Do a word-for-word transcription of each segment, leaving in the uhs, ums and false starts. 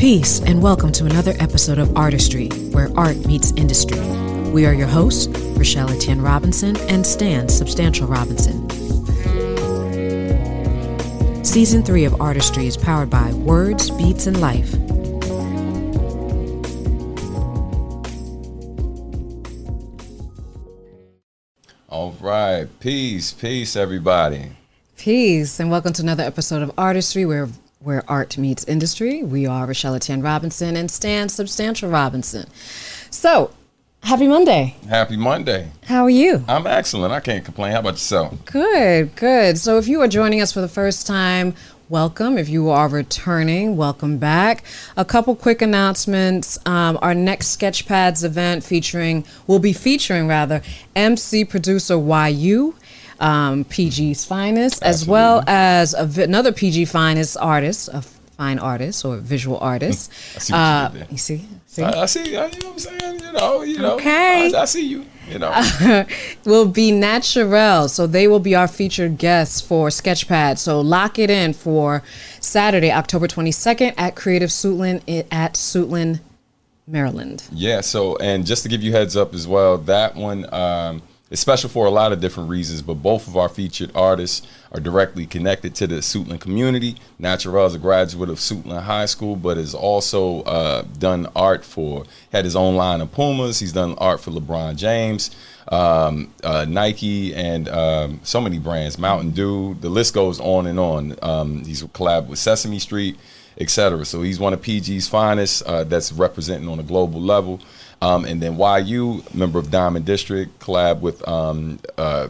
Peace and welcome to another episode of Artistry, where art meets industry. We are your hosts, Rochelle Etienne Robinson and Stan Substantial Robinson. Season three of Artistry is powered by Words, Beats, and Life. All right. Peace. Peace, everybody. Peace. And welcome to another episode of Artistry, where where art meets industry. We are Rochelle Etienne Robinson and Stan Substantial Robinson. So, happy Monday. Happy Monday. How are you? I'm excellent. I can't complain. How about yourself? Good, good. So if you are joining us for the first time, welcome. If you are returning, welcome back. A couple quick announcements. Um, our next Sketchpads event featuring, will be featuring rather, M C producer Y U, um, P G's Finest, as Absolutely. well as a vi- another P G Finest artist, a fine artist or visual artist. I see what uh, you did there. You see? See? I, I see, I, you know what I'm saying, you know, you know, okay. I, I see you, you know. Uh, will be Naturell, so they will be our featured guests for Sketchpad, so lock it in for Saturday, October twenty-second at Creative Suitland at Suitland, Maryland. Yeah, so, and just to give you heads up as well, that one um, is special for a lot of different reasons, but both of our featured artists are directly connected to the Suitland community. Naturell is a graduate of Suitland High School, but has also uh, done art for, had his own line of Pumas. He's done art for LeBron James, um, uh, Nike, and um, so many brands, Mountain Dew. The list goes on and on. Um, he's collabed with Sesame Street, et cetera. So he's one of P G's finest uh, that's representing on a global level. Um, and then Y U, member of Diamond District, collab with, um, uh,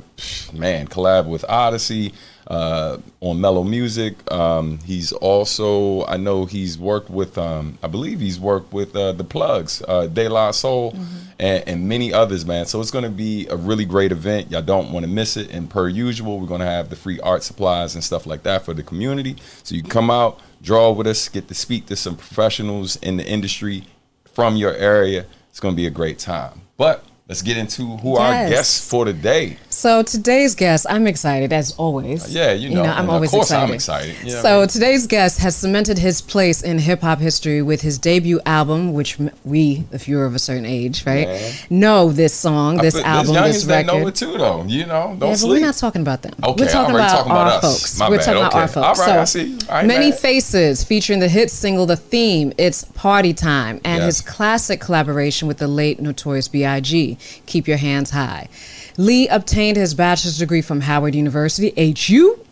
man, collab with Odyssey uh, on Mellow Music. Um, he's also, I know he's worked with, um, I believe he's worked with uh, The Plugs, uh, De La Soul, mm-hmm. and, and many others, man. So it's going to be a really great event. Y'all don't want to miss it. And per usual, we're going to have the free art supplies and stuff like that for the community. So you can come out, draw with us, get to speak to some professionals in the industry from your area. It's going to be a great time. But let's get into who yes. our guests for today. So today's guest, I'm excited as always. Uh, yeah, you know, you know I'm always of course excited. I'm excited. You know so I mean? Today's guest has cemented his place in hip hop history with his debut album, which we, if you're of a certain age, right, yeah. know this song, this I, album, this record. They know it too, though. You know, don't yeah, sleep. But we're not talking about them. Okay, we're talking about, talking about our us. folks. My we're bad. talking okay. about our folks. All right, so, I see. Right, Many bad. Faces featuring the hit single "The Theme," it's Party Time, and yes. his classic collaboration with the late Notorious B I G "Keep Your Hands High." Lee obtained his bachelor's degree from Howard University, H U,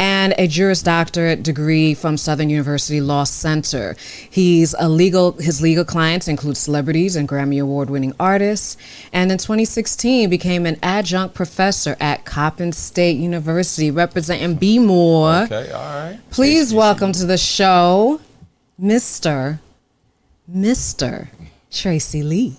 and a Juris Doctorate degree from Southern University Law Center. He's a legal, his legal clients include celebrities and Grammy Award-winning artists, and in twenty sixteen became an adjunct professor at Coppin State University, representing B. Moore. Okay, all right. Please Thanks, welcome to the show, Mister Mister Tracy Lee.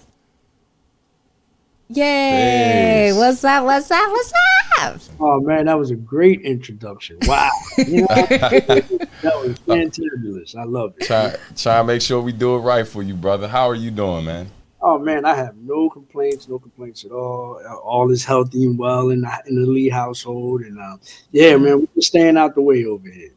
Yay! Thanks. What's up? What's up? What's up? Oh man, that was a great introduction. Wow, you know, that was fantabulous. I love it. Try, try and make sure we do it right for you, brother. How are you doing, man? Oh man, I have no complaints, no complaints at all. All is healthy and well in the, in the Lee household, and uh, yeah, man, we're just staying out the way over here.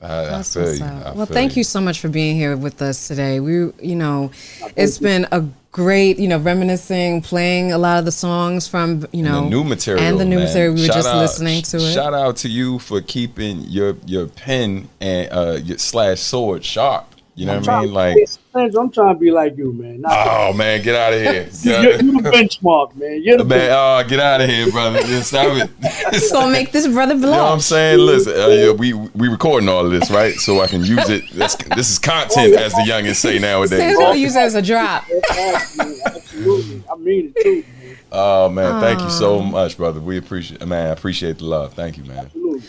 Uh, That's I feel what's you. up. I well, feel thank you. you so much for being here with us today. We, you know, it's you. been a great, you know, reminiscing, playing a lot of the songs from, you know, and the new material, and the new man. material. We shout were just out, listening to it. Shout out to you for keeping your your pen and uh, your slash sword sharp. You know I'm what I mean? Like, I'm trying to be like you, man. Not oh you. man, get out of here! You're, you're the benchmark, man. You're the man. Benchmark. Oh, get out of here, brother! Stop it. It's gonna make this brother blow. You know what I'm saying? Listen, uh, yeah, we we recording all of this, right? So I can use it. That's, this is content, as the youngest say nowadays. Sam's gonna use it as a drop. Absolutely, I mean it too. Man. Oh man, Aww. thank you so much, brother. We appreciate, man. I appreciate the love. Thank you, man. Absolutely.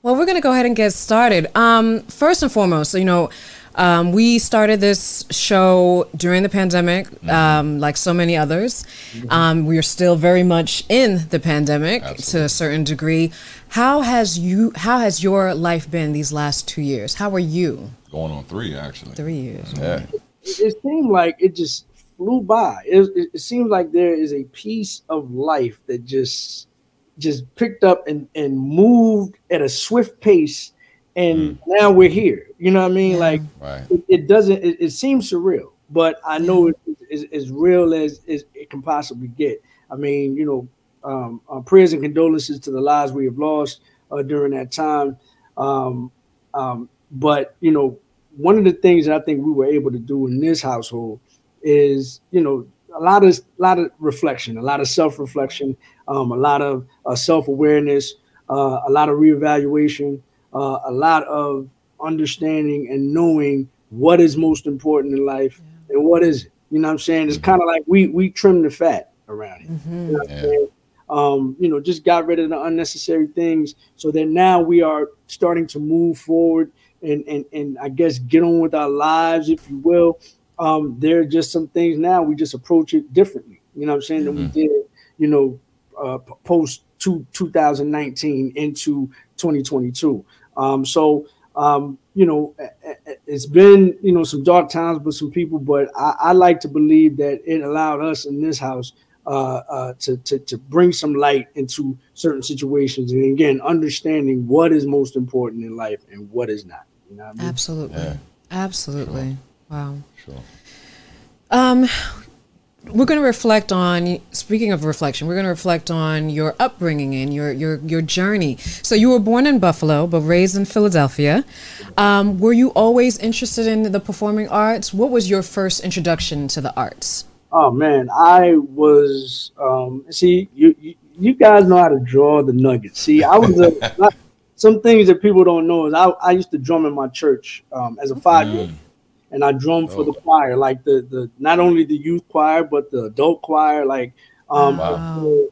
Well, we're gonna go ahead and get started. Um, first and foremost, you know. Um, we started this show during the pandemic, mm-hmm. um, like so many others. Mm-hmm. Um, we are still very much in the pandemic Absolutely. to a certain degree. How has you? How has your life been these last two years? How are you? Going on three, actually. Three years. Yeah. Right. It, it seemed like it just flew by. It, it, it seems like there is a piece of life that just just picked up and, and moved at a swift pace. And mm. now we're here. You know what I mean? Like, right. it, it doesn't, it, it seems surreal, but I know it, it's as real as, as it can possibly get. I mean, you know, um, uh, prayers and condolences to the lives we have lost uh, during that time. Um, um, but, you know, one of the things that I think we were able to do in this household is, you know, a lot of, a lot of reflection, a lot of self-reflection, um, a lot of uh, self-awareness, uh, a lot of reevaluation. Uh, a lot of understanding and knowing what is most important in life yeah. and what is it. You know what I'm saying? It's mm-hmm. kind of like we we trim the fat around it. Mm-hmm. You know what yeah. I'm saying? Um, you know, just got rid of the unnecessary things so that now we are starting to move forward and and and I guess get on with our lives, if you will. Um, there are just some things now we just approach it differently. You know what I'm saying? Mm-hmm. Than we did, you know, uh, post to two thousand nineteen into twenty twenty-two. Um, so, um, you know, it's been, you know, some dark times with some people, but I, I like to believe that it allowed us in this house uh, uh, to, to to bring some light into certain situations. And again, understanding what is most important in life and what is not. You know what I mean? Absolutely. Yeah. Absolutely. Sure. Wow. Sure. Um, we're going to reflect on, speaking of reflection, we're going to reflect on your upbringing and your your your journey. So you were born in Buffalo, but raised in Philadelphia. Um, were you always interested in the performing arts? What was your first introduction to the arts? Oh, man, I was, um, see, you, you you guys know how to draw the nuggets. See, I was, a, not, some things that people don't know is I, I used to drum in my church um, as a five-year-old. Mm. And I drummed for the choir, like the, the not only the youth choir, but the adult choir. Like, um, wow.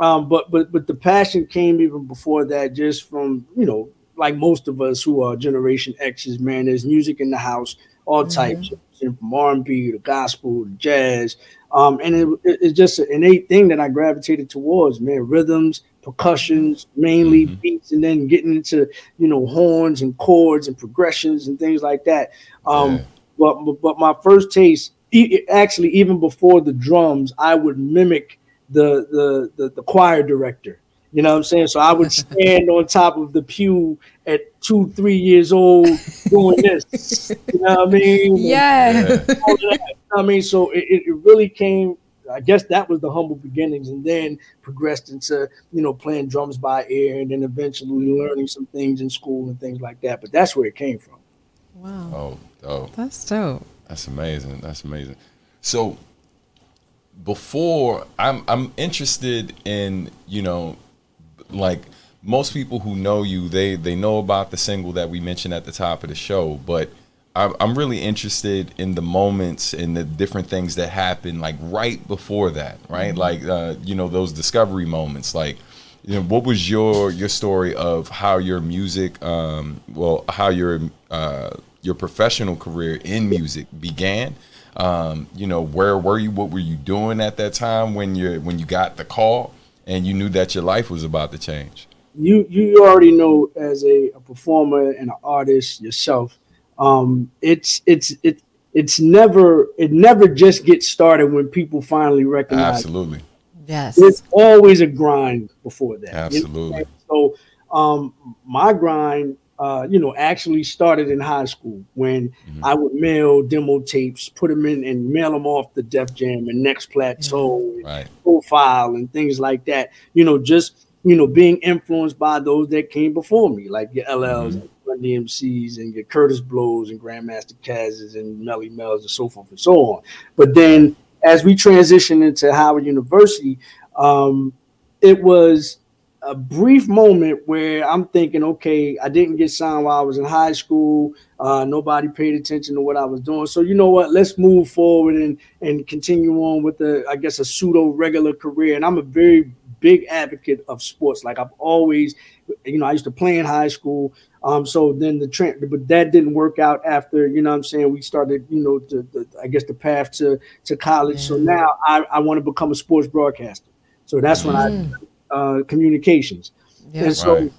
um, but but but the passion came even before that, just from, you know, like most of us who are Generation X's, man. There's music in the house, all mm-hmm. types, from R and B to gospel to jazz, um, and it, it, it's just an innate thing that I gravitated towards, man. Rhythms, percussions, mainly mm-hmm. beats, and then getting into, you know, horns and chords and progressions and things like that. Um, yeah. But but my first taste, actually, even before the drums, I would mimic the the the, the choir director. You know what I'm saying? So I would stand on top of the pew at two, three years old doing this. You know what I mean? Yeah. yeah. You know what I mean, so it, it really came. I guess that was the humble beginnings, and then progressed into, you know, playing drums by ear, and then eventually learning some things in school and things like that. But that's where it came from. Wow. Oh. Oh, that's dope. That's amazing. That's amazing. So before I'm, I'm interested in, you know, like most people who know you, they, they know about the single that we mentioned at the top of the show, but I'm, I'm really interested in the moments and the different things that happen like right before that, right? Like, uh, you know, those discovery moments, like, you know, what was your, your story of how your music, um, well, how your, uh, your professional career in music began? Um, you know, where were you? What were you doing at that time when you when you got the call and you knew that your life was about to change? You you already know, as a, a performer and an artist yourself, um, it's it's it it's never it never just gets started when people finally recognize. Absolutely. It. Yes. It's always a grind before that. Absolutely. You know? So um, my grind. Uh, you know, actually started in high school when mm-hmm. I would mail demo tapes, put them in and mail them off to Def Jam and Next Plateau, mm-hmm. right. and Profile and things like that. You know, just, you know, being influenced by those that came before me, like your L Ls mm-hmm. and Run D M Cs and your Curtis Blows and Grandmaster Kaz's and Melly Mel's and so forth and so on. But then as we transitioned into Howard University, um, it was a brief moment where I'm thinking, okay, I didn't get signed while I was in high school. Uh, nobody paid attention to what I was doing. So you know what? Let's move forward and and continue on with the, I guess, a pseudo regular career. And I'm a very big advocate of sports. Like I've always, you know, I used to play in high school. Um, so then the trend, but that didn't work out after, you know what I'm saying? We started, you know, the, the, I guess the path to, to college. Mm. So now I, I want to become a sports broadcaster. So that's mm. when I, Uh, communications, yeah. and so, right.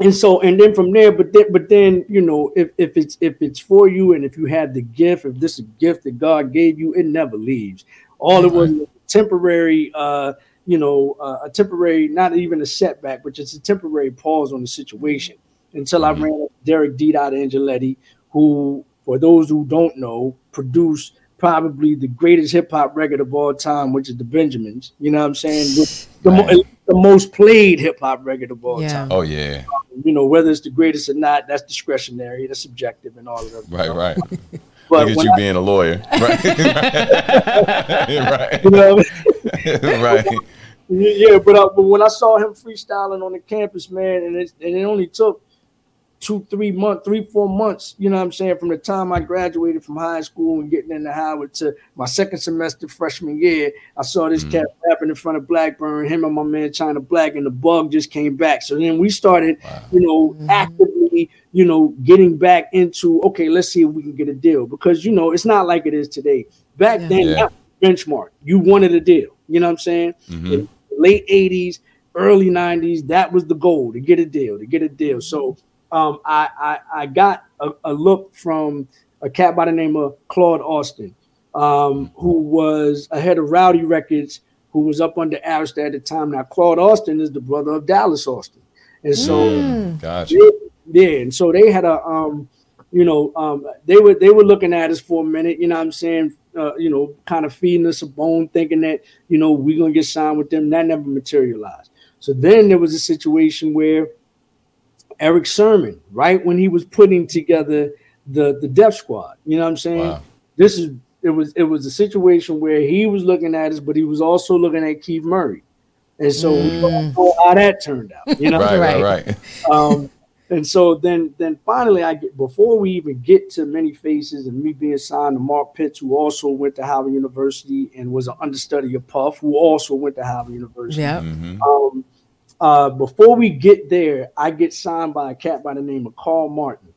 and so, and then from there. But then, but then, you know, if if it's if it's for you, and if you have the gift, if this is a gift that God gave you, it never leaves. All mm-hmm. it was a temporary, uh, you know, uh, a temporary, not even a setback, but just a temporary pause on the situation until mm-hmm. I ran up Derek D Dot Angeletti, who, for those who don't know, produced probably the greatest hip hop record of all time, which is the Benjamins. You know what I'm saying? The, the, right. mo- the most played hip hop record of all yeah. time. Oh yeah. You know, whether it's the greatest or not, that's discretionary, that's subjective, and all of that. Right, right. But look at you I, being a lawyer, right? Right. You know what I mean? Right. Yeah, but, uh, but when I saw him freestyling on the campus, man, and it, and it only took two, three months, three, four months, you know what I'm saying, from the time I graduated from high school and getting into Howard to my second semester freshman year, I saw this mm-hmm. cat rapping in front of Blackburn, him and my man China Black, and the bug just came back. So then we started, wow. you know, mm-hmm. actively, you know, getting back into, okay, let's see if we can get a deal. Because, you know, it's not like it is today. Back yeah. then, yeah. that was the benchmark. You wanted a deal. You know what I'm saying? Mm-hmm. In the late eighties, early nineties, that was the goal, to get a deal, to get a deal. So um, I, I I got a, a look from a cat by the name of Claude Austin, um, who was a head of Rowdy Records, who was up under Artistry at the time. Now, Claude Austin is the brother of Dallas Austin. And so, mm. gotcha. yeah, and so they had a, um, you know, um, they were they were looking at us for a minute, you know what I'm saying? Uh, you know, kind of feeding us a bone, thinking that, you know, we're going to get signed with them. That never materialized. So then there was a situation where Eric Sermon, right when he was putting together the, the Death Squad, you know what I'm saying? Wow. This is, it was, it was a situation where he was looking at us, but he was also looking at Keith Murray. And so mm. we don't know how that turned out, you know? right, right, right. Um, And so then, then finally, I get, before we even get to Many Faces and me being signed to Mark Pitts, who also went to Howard University and was an understudy of Puff, who also went to Howard University. Yeah. Mm-hmm. Um, uh, before we get there, I get signed by a cat by the name of Carl Martin,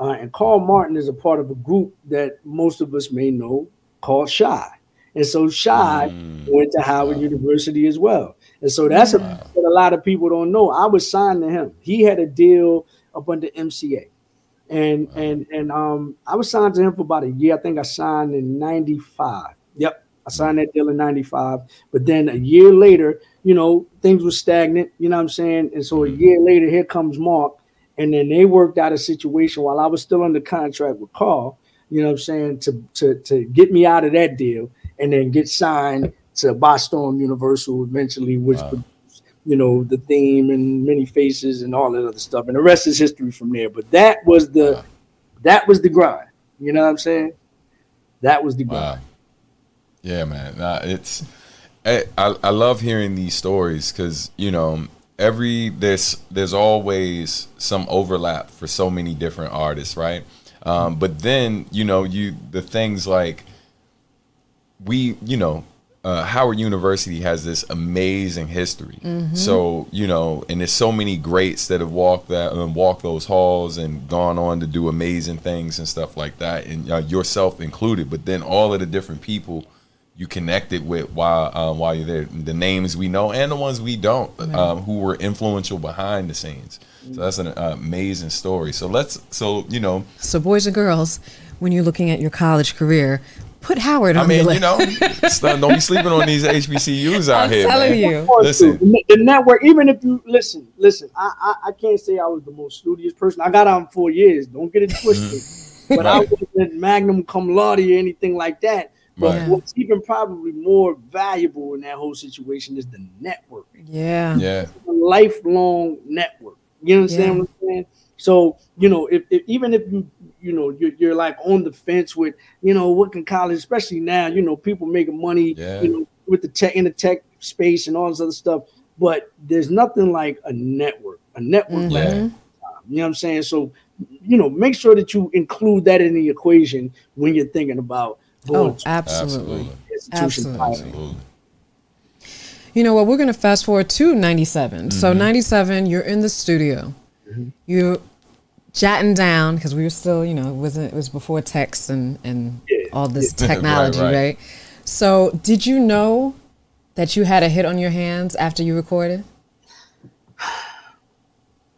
uh, and Carl Martin is a part of a group that most of us may know called Shy. And so Shy mm. went to Howard wow. University as well. And so that's wow. a, that a lot of people don't know. I was signed to him. He had a deal up under M C A. And wow. and and um, I was signed to him for about a year. I think I signed in ninety-five. Yep. I signed that deal in ninety-five. But then a year later, you know, things were stagnant. You know what I'm saying? And so a year later, here comes Mark. And then they worked out a situation while I was still under contract with Carl, you know what I'm saying, to, to, to get me out of that deal. And then get signed to Boston Universal eventually, which wow. produced, you know, The Theme and Many Faces and all that other stuff. And the rest is history from there. But that was the wow. that was the grind. You know what I'm saying? That was the grind. Wow. Yeah, man. Nah, it's I, I I love hearing these stories because, you know, every there's there's always some overlap for so many different artists, right? Um, but then, you know, you the things like. We, you know, uh, Howard University has this amazing history. Mm-hmm. So, you know, and there's so many greats that have walked that um, walked those halls and gone on to do amazing things and stuff like that, and uh, yourself included. But then all of the different people you connected with while uh, while you're there, the names we know and the ones we don't, right. um, who were influential behind the scenes. Mm-hmm. So that's an uh, amazing story. So let's, so you know, so boys and girls, when you're looking at your college career. Put Howard on I mean, you know, don't be sleeping on these H B C Us out I'm here. I'm telling man. You. Listen. The network, even if you, listen, listen, I, I, I can't say I was the most studious person. I got out in four years. Don't get it twisted. But right. I wasn't magnum cum laude or anything like that. But right. what's even probably more valuable in that whole situation is the network. Yeah. Yeah. It's a lifelong network. You understand yeah. what I'm saying? So, you know, if, if even if you, you know, you're, you're like on the fence with, you know, what can college, especially now, you know, people making money, yeah. you know, with the tech in the tech space and all this other stuff. But there's nothing like a network, a network. Mm-hmm. Like, you know what I'm saying? So, you know, make sure that you include that in the equation when you're thinking about. Oh, absolutely. Absolutely. Absolutely. You know what? Well, we're going to fast forward to ninety-seven. Mm-hmm. So ninety-seven, you're in the studio. Mm-hmm. You're jotting down because we were still, you know, it wasn't it was before text and, and yeah. all this technology, right, right. right? So did you know that you had a hit on your hands after you recorded?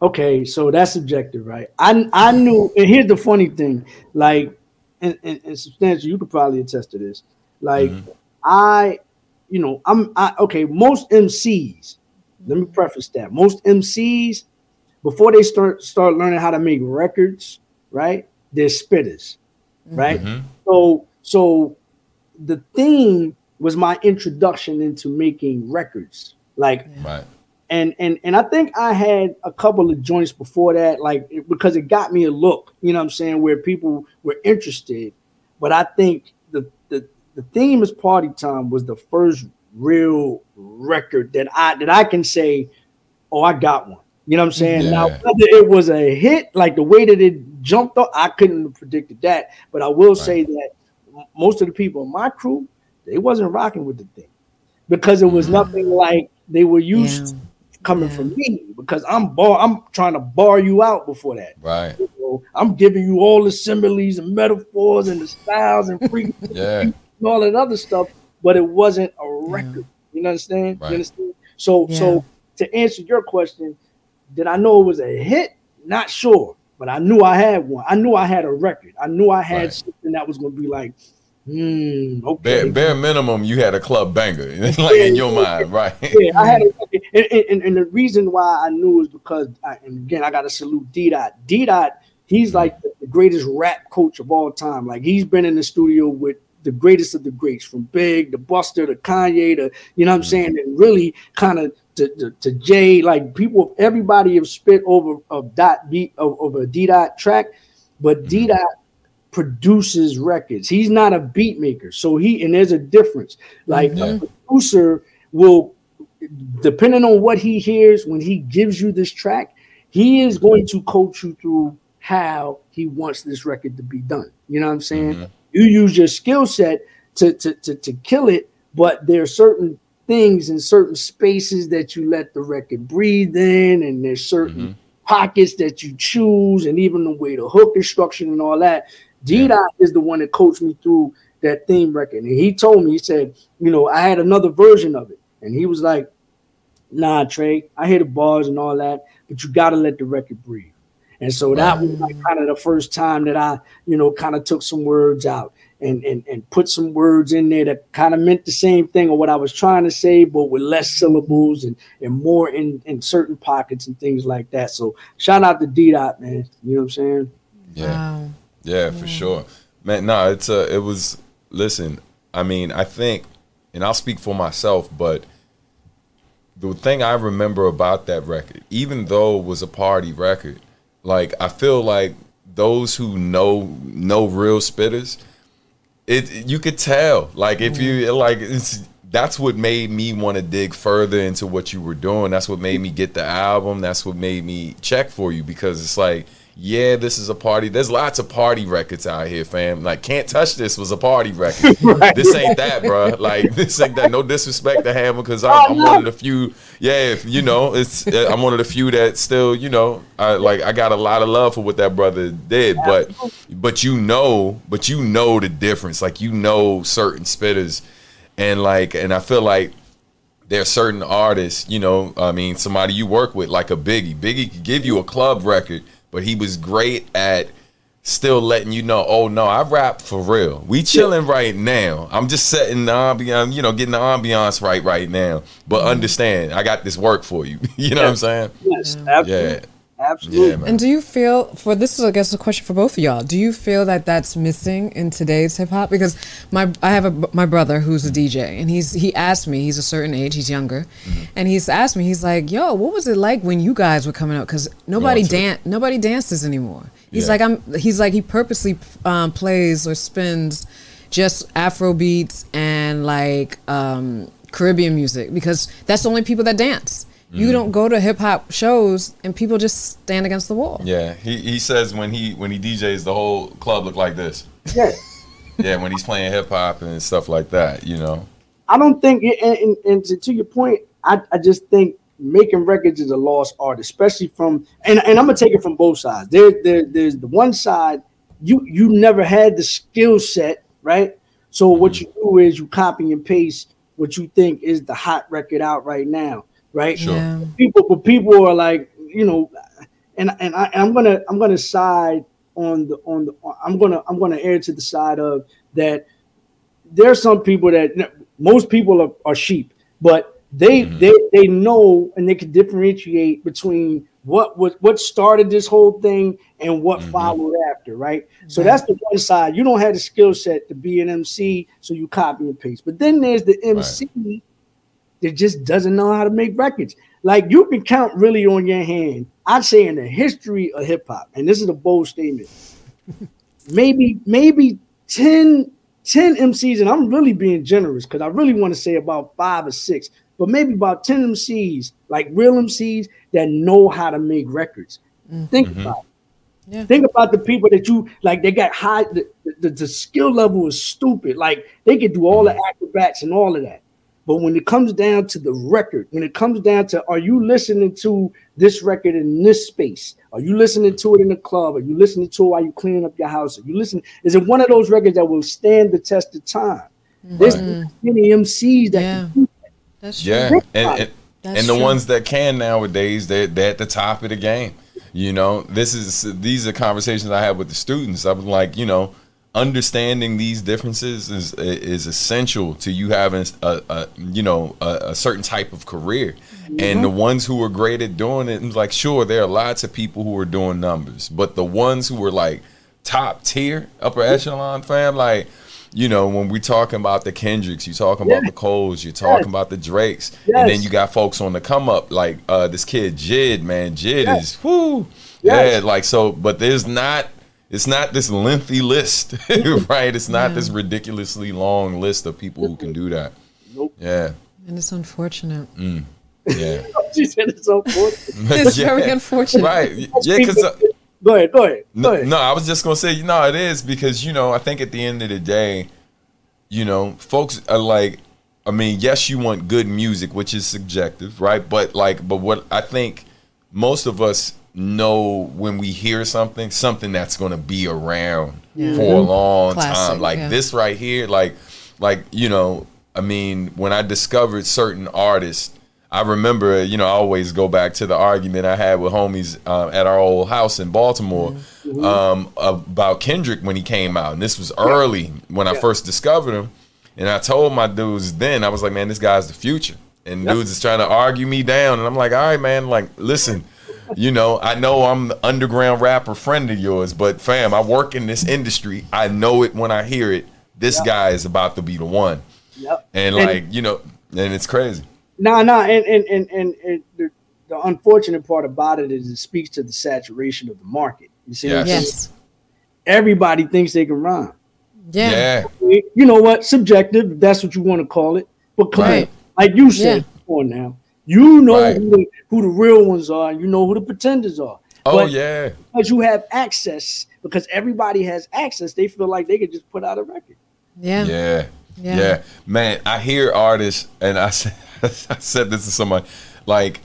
Okay, so that's subjective, right? I I knew, and here's the funny thing, like, and, and, and Substantial, you could probably attest to this. Like, mm-hmm. I, you know, I'm I okay. Most M Cs, let me preface that. Most M Cs. before they start start learning how to make records, right? They're spitters, right? Mm-hmm. So so The Theme was my introduction into making records, like, right. And and and I think I had a couple of joints before that, like it, because it got me a look, you know what I'm saying, where people were interested. But I think the the the Theme is Party Time was the first real record that I that I can say, oh, I got one. You know what I'm saying? Yeah. Now, whether it was a hit, like the way that it jumped up, I couldn't have predicted that. But I will right. say that most of the people in my crew, they wasn't rocking with The Thing because it was nothing like they were used yeah. to coming yeah. from me, because I'm bar, I'm trying to bar you out before that. Right. You know, I'm giving you all the similes and metaphors and the styles and frequencies yeah. and all that other stuff, but it wasn't a record. Yeah. You understand? Right. You understand? So, yeah. so to answer your question, did I know it was a hit? Not sure. But I knew I had one. I knew I had a record. I knew I had right. something that was going to be like, hmm, okay. Bare, bare minimum, you had a club banger like yeah, in your yeah, mind, right? Yeah, I had a record. And, and, and the reason why I knew is because, I, and again, I got to salute D Dot. D Dot, he's like the, the greatest rap coach of all time. Like, he's been in the studio with the greatest of the greats, from Big to Buster to Kanye to, you know what I'm saying? And really kind of to, to, to Jay, like people, everybody have spit over of dot beat of, of a D Dot track, but D Dot produces records. He's not a beat maker. So he, and there's a difference. Like yeah. a producer will, depending on what he hears, when he gives you this track, he is going to coach you through how he wants this record to be done. You know what I'm saying? Mm-hmm. You use your skill set to, to, to, to kill it, but there are certain things in certain spaces that you let the record breathe in, and there's certain mm-hmm. pockets that you choose, and even the way the hook is structured and all that. D Dot yeah. is the one that coached me through that Theme record. And he told me, he said, you know, I had another version of it. And he was like, nah, Trey, I hear the bars and all that, but you got to let the record breathe. And so that was like kind of the first time that I, you know, kind of took some words out and, and, and put some words in there that kind of meant the same thing or what I was trying to say, but with less syllables and, and more in, in certain pockets and things like that. So shout out to D Dot, man. You know what I'm saying? Yeah. Wow. Yeah, yeah, for sure. Man, no, nah, it's a, it was, listen, I mean, I think, and I'll speak for myself, but the thing I remember about that record, even though it was a party record, like, I feel like those who know know real spitters, it you could tell. Like, if you like, it's, that's what made me want to dig further into what you were doing. That's what made me get the album. That's what made me check for you, because it's like, yeah, this is a party. There's lots of party records out here, fam. Like, Can't Touch This was a party record. Right. This ain't that, bro. Like, this ain't that. No disrespect to Hammer, because I'm, oh, I'm no. one of the few. Yeah, if, you know, it's I'm one of the few that still, you know, I, like I got a lot of love for what that brother did. But, but you know, but you know the difference. Like, you know certain spitters, and like, and I feel like there are certain artists. You know, I mean, somebody you work with, like a Biggie. Biggie could give you a club record, but he was great at still letting you know, oh, no, I rap for real. We chilling right now. I'm just setting the ambiance, you know, getting the ambiance right right now. But understand, I got this work for you. You know yeah. what I'm saying? Yes, absolutely. Yeah. Absolutely. Yeah, and do you feel, for this is, I guess, a question for both of y'all, do you feel that that's missing in today's hip-hop? Because my I have a, my brother who's a D J, and he's he asked me, he's a certain age, he's younger, mm-hmm. and he's asked me, he's like, yo, what was it like when you guys were coming up? Because nobody dan- nobody dances anymore. He's yeah. like, I'm. He's like, he purposely um, plays or spins just Afro beats and like um, Caribbean music, because that's the only people that dance. You don't go to hip hop shows and people just stand against the wall. Yeah, he he says when he when he D Js, the whole club look like this. Yeah, yeah, when he's playing hip hop and stuff like that, you know. I don't think, and, and, and to, to your point, I, I just think making records is a lost art, especially from and, and I'm gonna take it from both sides. There there there's the one side you you never had the skill set, right? So what mm. you do is you copy and paste what you think is the hot record out right now. Right, sure. Yeah. People, but people are like, you know, and and I and I'm gonna I'm gonna side on the on the I'm gonna I'm gonna err to the side of that. There are some people that most people are, are sheep, but they mm-hmm. they they know and they can differentiate between what was what started this whole thing and what mm-hmm. followed after, right? So that's the one side. You don't have the skill set to be an M C, so you copy and paste. But then there's the M C right. that just doesn't know how to make records. Like, you can count really on your hand, I'd say, in the history of hip-hop, and this is a bold statement, maybe maybe ten, ten M Cs, and I'm really being generous because I really want to say about five or six, but maybe about ten M Cs, like real M Cs, that know how to make records. Mm-hmm. Think about it. Yeah. Think about the people that you, like, they got high, the, the, the skill level is stupid. Like, they could do all the acrobats and all of that. But when it comes down to the record, when it comes down to, are you listening to this record in this space? Are you listening to it in the club? Are you listening to it while you're cleaning up your house? Are you listening? Is it one of those records that will stand the test of time? Mm-hmm. There's many M Cs that yeah. can do that. That's true. Yeah. And, and, That's and the true. Ones that can nowadays, they're, they're at the top of the game. You know, this is these are conversations I have with the students. I'm like, you know, understanding these differences is is essential to you having a, a you know a, a certain type of career. Mm-hmm. And the ones who are great at doing it, like, sure, there are lots of people who are doing numbers, but the ones who are like top tier, upper echelon, fam, like, you know, when we're talking about the Kendricks, you're talking yes. about the Coles, you're talking yes. about the Drakes, yes. and then you got folks on the come up like uh this kid Jid, man. Jid yes. is whoo yes. yeah, like, so. But there's not. It's not this lengthy list, right? It's not yeah. this ridiculously long list of people who can do that. Nope. Yeah. And it's unfortunate. Mm. Yeah. She said it's unfortunate. It's yeah. very unfortunate. Right. Yeah, because... Uh, go ahead, go ahead, go ahead. No, no, I was just going to say, no, it is because, you know, I think at the end of the day, you know, folks are like, I mean, yes, you want good music, which is subjective, right? But like, but what I think most of us know when we hear something something that's going to be around yeah. for a long Classic, time like yeah. this right here, like like you know, I mean, when I discovered certain artists, I remember, you know, I always go back to the argument I had with homies uh, at our old house in Baltimore mm-hmm. um about Kendrick when he came out, and this was early yeah. when yeah. I first discovered him, and I told my dudes then, I was like, man, this guy's the future, and yeah. dudes is trying to argue me down, and I'm like, all right, man, like, listen, you know, I know I'm the underground rapper friend of yours, but fam, I work in this industry. I know it when I hear it. This yep. guy is about to be the one. Yep. And like, and, you know, and it's crazy. Nah, nah. And and and, and, and the, the unfortunate part about it is it speaks to the saturation of the market. You see yes. yes. Everybody thinks they can rhyme. Yeah. yeah. You know what? Subjective, if that's what you want to call it. But come right. on, like you said yeah. before now. You know right. who, the, who the real ones are, and you know who the pretenders are. Oh, but yeah. Because you have access, because everybody has access, they feel like they could just put out a record. Yeah. Yeah. Yeah. yeah. Man, I hear artists, and I said, I said this to somebody, like,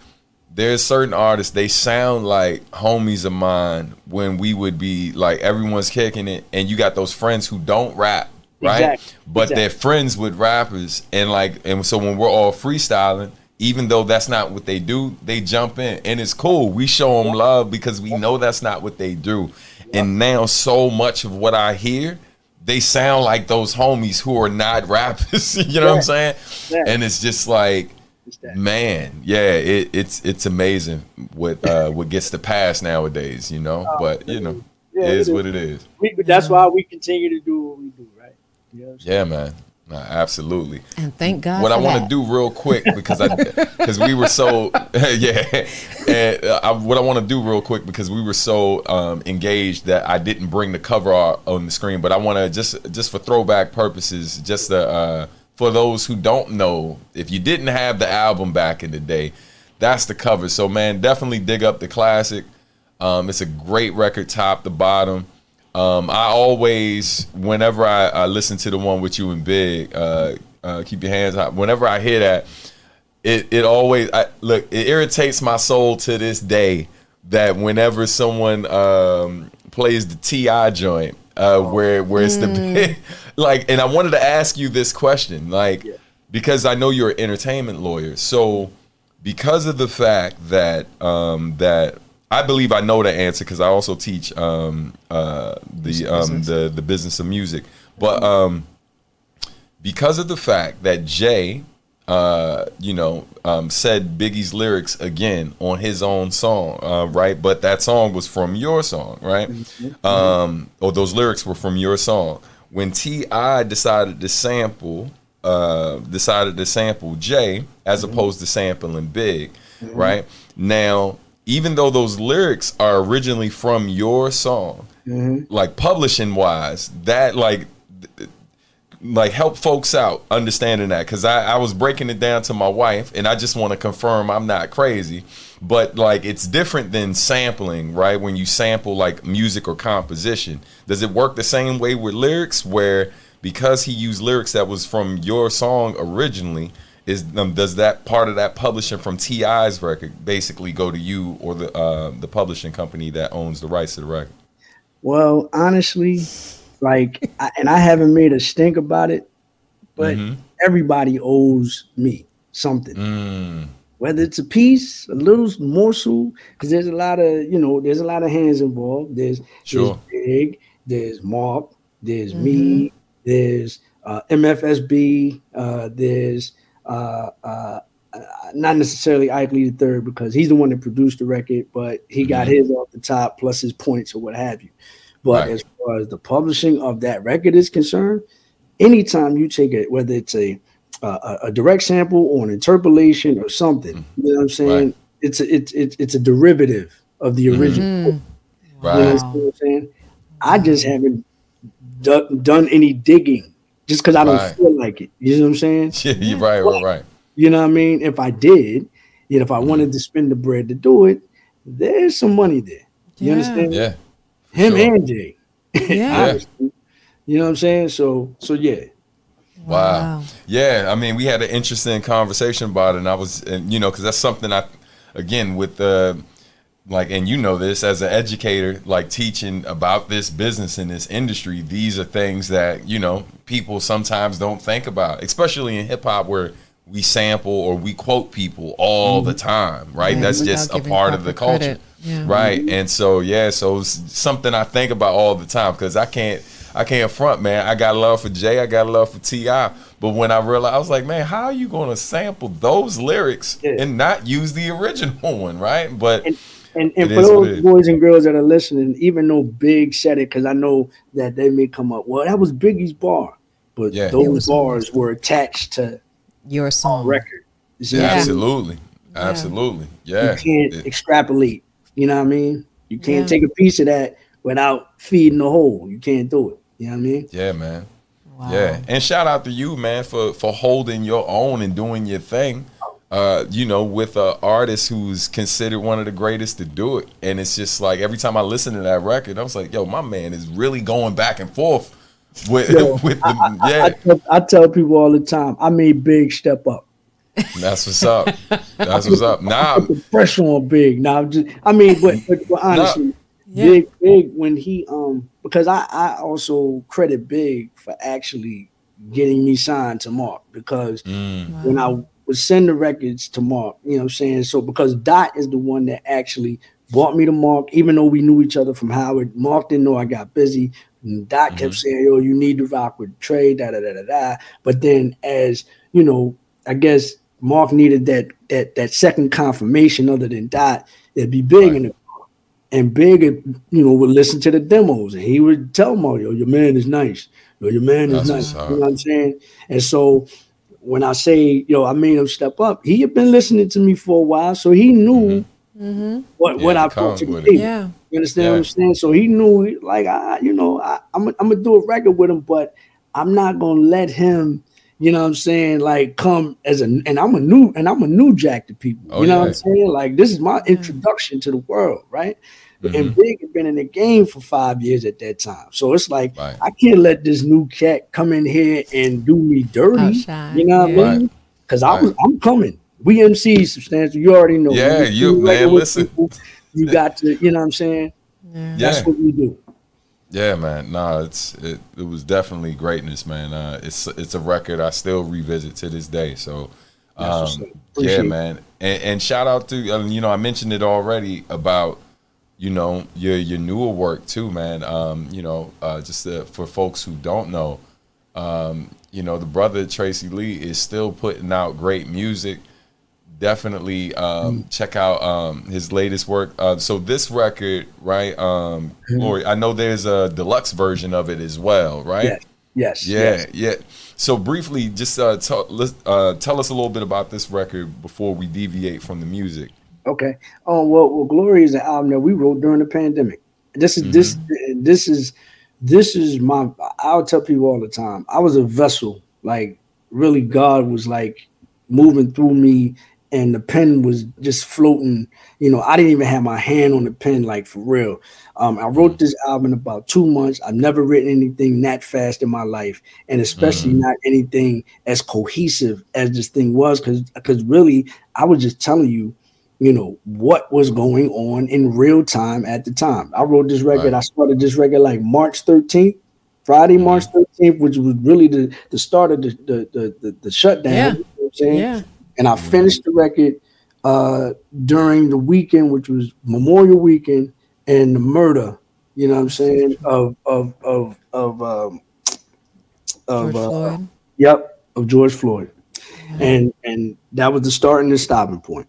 there's certain artists, they sound like homies of mine when we would be, like, everyone's kicking it, and you got those friends who don't rap, right? Exactly. But exactly. they're friends with rappers, and, like, and so when we're all freestyling, even though that's not what they do, they jump in, and it's cool. We show them love because we know that's not what they do. Yeah. And now so much of what I hear, they sound like those homies who are not rappers. You know yeah. what I'm saying? Yeah. And it's just like, it's man, yeah, it, it's it's amazing what uh, what gets to pass nowadays, you know? Uh, but, you know, yeah, it is it what is. it is. We, that's why we continue to do what we do, right? You know what I'm saying? Yeah, man. No, absolutely. And thank God. What I want to do real quick, because I because we were so yeah and I, what I want to do real quick because we were so um engaged that I didn't bring the cover art on the screen, but I want to just just for throwback purposes, just to, uh for those who don't know, if you didn't have the album back in the day, that's the cover. So man, definitely dig up the classic. Um it's a great record, top to bottom. Um, I always, whenever I, I listen to the one with you and Big, uh, uh, keep your hands hot. Whenever I hear that, it it always I, look. It irritates my soul to this day that whenever someone um, plays the T I joint, uh, where where it's mm. the like. And I wanted to ask you this question, like, yeah. because I know you're an entertainment lawyer. So because of the fact that um, that. I believe I know the answer because I also teach um, uh, the um, the the business of music. But um, because of the fact that Jay uh, you know, um, said Biggie's lyrics again on his own song, uh, right? But that song was from your song, right? Mm-hmm. Um, or those lyrics were from your song. When T I decided to sample, uh, decided to sample Jay as mm-hmm. opposed to sampling Big, mm-hmm. right? Now, even though those lyrics are originally from your song, mm-hmm. like publishing wise, that like, like help folks out understanding that. Cause I, I was breaking it down to my wife and I just want to confirm I'm not crazy, but like, it's different than sampling, right? When you sample like music or composition, does it work the same way with lyrics where because he used lyrics that was from your song originally, is um, does that part of that publishing from T I's record basically go to you or the uh, the publishing company that owns the rights to the record? Well, honestly, like, I, and I haven't made a stink about it, but mm-hmm. everybody owes me something. Mm. Whether it's a piece, a little morsel, because there's a lot of, you know, there's a lot of hands involved. There's, sure. there's Big, there's Mark, there's mm-hmm. me, there's uh, M F S B, uh, there's... Uh, uh, not necessarily Ike Lee the Third because he's the one that produced the record, but he got mm-hmm. his off the top plus his points or what have you. But right. as far as the publishing of that record is concerned, anytime you take it, whether it's a uh, a direct sample or an interpolation or something, mm-hmm. you know what I'm saying? Right. It's a, it's it's it's a derivative of the original. Mm-hmm. Right. You know what I'm saying? I just haven't d- done any digging. Just because I don't right. feel like it. You know what I'm saying? Yeah, you're right, right, right. You know what I mean? If I did, yet if I mm-hmm. wanted to spend the bread to do it, there's some money there. You yeah. understand? Yeah. Him sure. and Jay. Yeah. You know what I'm saying? So, so yeah. Wow. wow. Yeah. I mean, we had an interesting conversation about it. And I was, and you know, because that's something I, again, with, uh, like, and you know this as an educator, like teaching about this business in this industry, these are things that, you know, people sometimes don't think about, especially in hip hop where we sample or we quote people all mm. the time. Right. Yeah, that's just a part of the culture. Yeah. Right. Mm-hmm. And so, yeah, so it's something I think about all the time because I can't I can't front, man. I got love for Jay. I got love for T I. But when I realized, I was like, man, how are you going to sample those lyrics yeah. and not use the original one? Right. But and- And, and for those boys and girls that are listening, even though Big said it, because I know that they may come up, well, that was Biggie's bar, but yeah. those bars were attached to your song record. Yeah, absolutely, yeah. absolutely. Yeah, you can't yeah. extrapolate. You know what I mean? You can't yeah. take a piece of that without feeding the whole. You can't do it. You know what I mean? Yeah, man. Wow. Yeah, and shout out to you, man, for for holding your own and doing your thing. Uh, you know, with an artist who's considered one of the greatest to do it. And it's just like every time I listen to that record, I was like, yo, my man is really going back and forth with, yo, with I, the I, yeah. I tell, I tell people all the time, I made Big step up. That's what's up. That's what's up. Nah, I put the pressure on Big. Nah, I'm just, I mean, but, but, but honestly, nah. yeah. Big, Big, when he, um, because I, I also credit Big for actually getting me signed to Mark because mm. wow. when I, send the records to Mark, you know what I'm saying? So because Dot is the one that actually brought me to Mark, even though we knew each other from Howard. Mark didn't know I got busy. And Dot mm-hmm. kept saying, yo, you need to rock with Trey, da da da da da. But then as, you know, I guess Mark needed that that that second confirmation other than Dot, it'd be Big right. in the car. And Big, you know, would listen to the demos and he would tell Mark, yo, your man is nice. Yo, your man is That's nice. You know what I'm saying? And so when I say, yo, I made him step up, he had been listening to me for a while, so he knew mm-hmm. what, yeah, what I brought to the table. Yeah. You understand yeah. what I'm saying? So he knew, like, I, you know, I, I'm, I'm going to do a record with him, but I'm not going to let him, you know what I'm saying, like, come as a, and I'm a new, and I'm a new jack to people. Oh, you know yeah. what I'm saying? Like, this is my introduction mm-hmm. to the world, right? Mm-hmm. And Big had been in the game for five years at that time. So it's like, right. I can't let this new cat come in here and do me dirty. Outside. You know what yeah. I mean? Because right. right. I'm coming. We M Cs, Substantial. You already know. Yeah, you, man, listen. People, you got to, you know what I'm saying? Yeah. That's yeah. what we do. Yeah, man. Nah, it's, it, it was definitely greatness, man. Uh, it's it's a record I still revisit to this day. So, um, yeah, man. And, and shout out to, um, you know, I mentioned it already about, you know, your your newer work too, man. Um, you know, uh, just uh, for folks who don't know, um, you know, the brother Tracy Lee is still putting out great music. Definitely um, mm. check out um, his latest work. Uh, so this record, right, um, mm. Glory, I know there's a deluxe version of it as well, right? Yes. Yes. Yeah, yes. yeah. So briefly, just uh, t- let's, uh, tell us a little bit about this record before we deviate from the music. Okay. Oh, well, well Glory is an album that we wrote during the pandemic. This is mm-hmm. this this is this is my. I'll tell people all the time. I was a vessel. Like really, God was like moving through me, and the pen was just floating. You know, I didn't even have my hand on the pen, like for real. Um, I wrote this album in about two months. I've never written anything that fast in my life, and especially mm-hmm. not anything as cohesive as this thing was, because because really, I was just telling you, you know, what was going on in real time at the time. I wrote this record. Right. I started this record like March thirteenth, Friday, mm-hmm. March thirteenth, which was really the, the start of the, the, the, the, the shutdown. Yeah. You know what I'm saying? Yeah. And I finished the record uh, during the weekend, which was Memorial Weekend and the murder, you know what I'm saying, of, of, of, of, um, of, George uh, Floyd. Yep, of George Floyd. Yeah. And, and that was the start and the stopping point.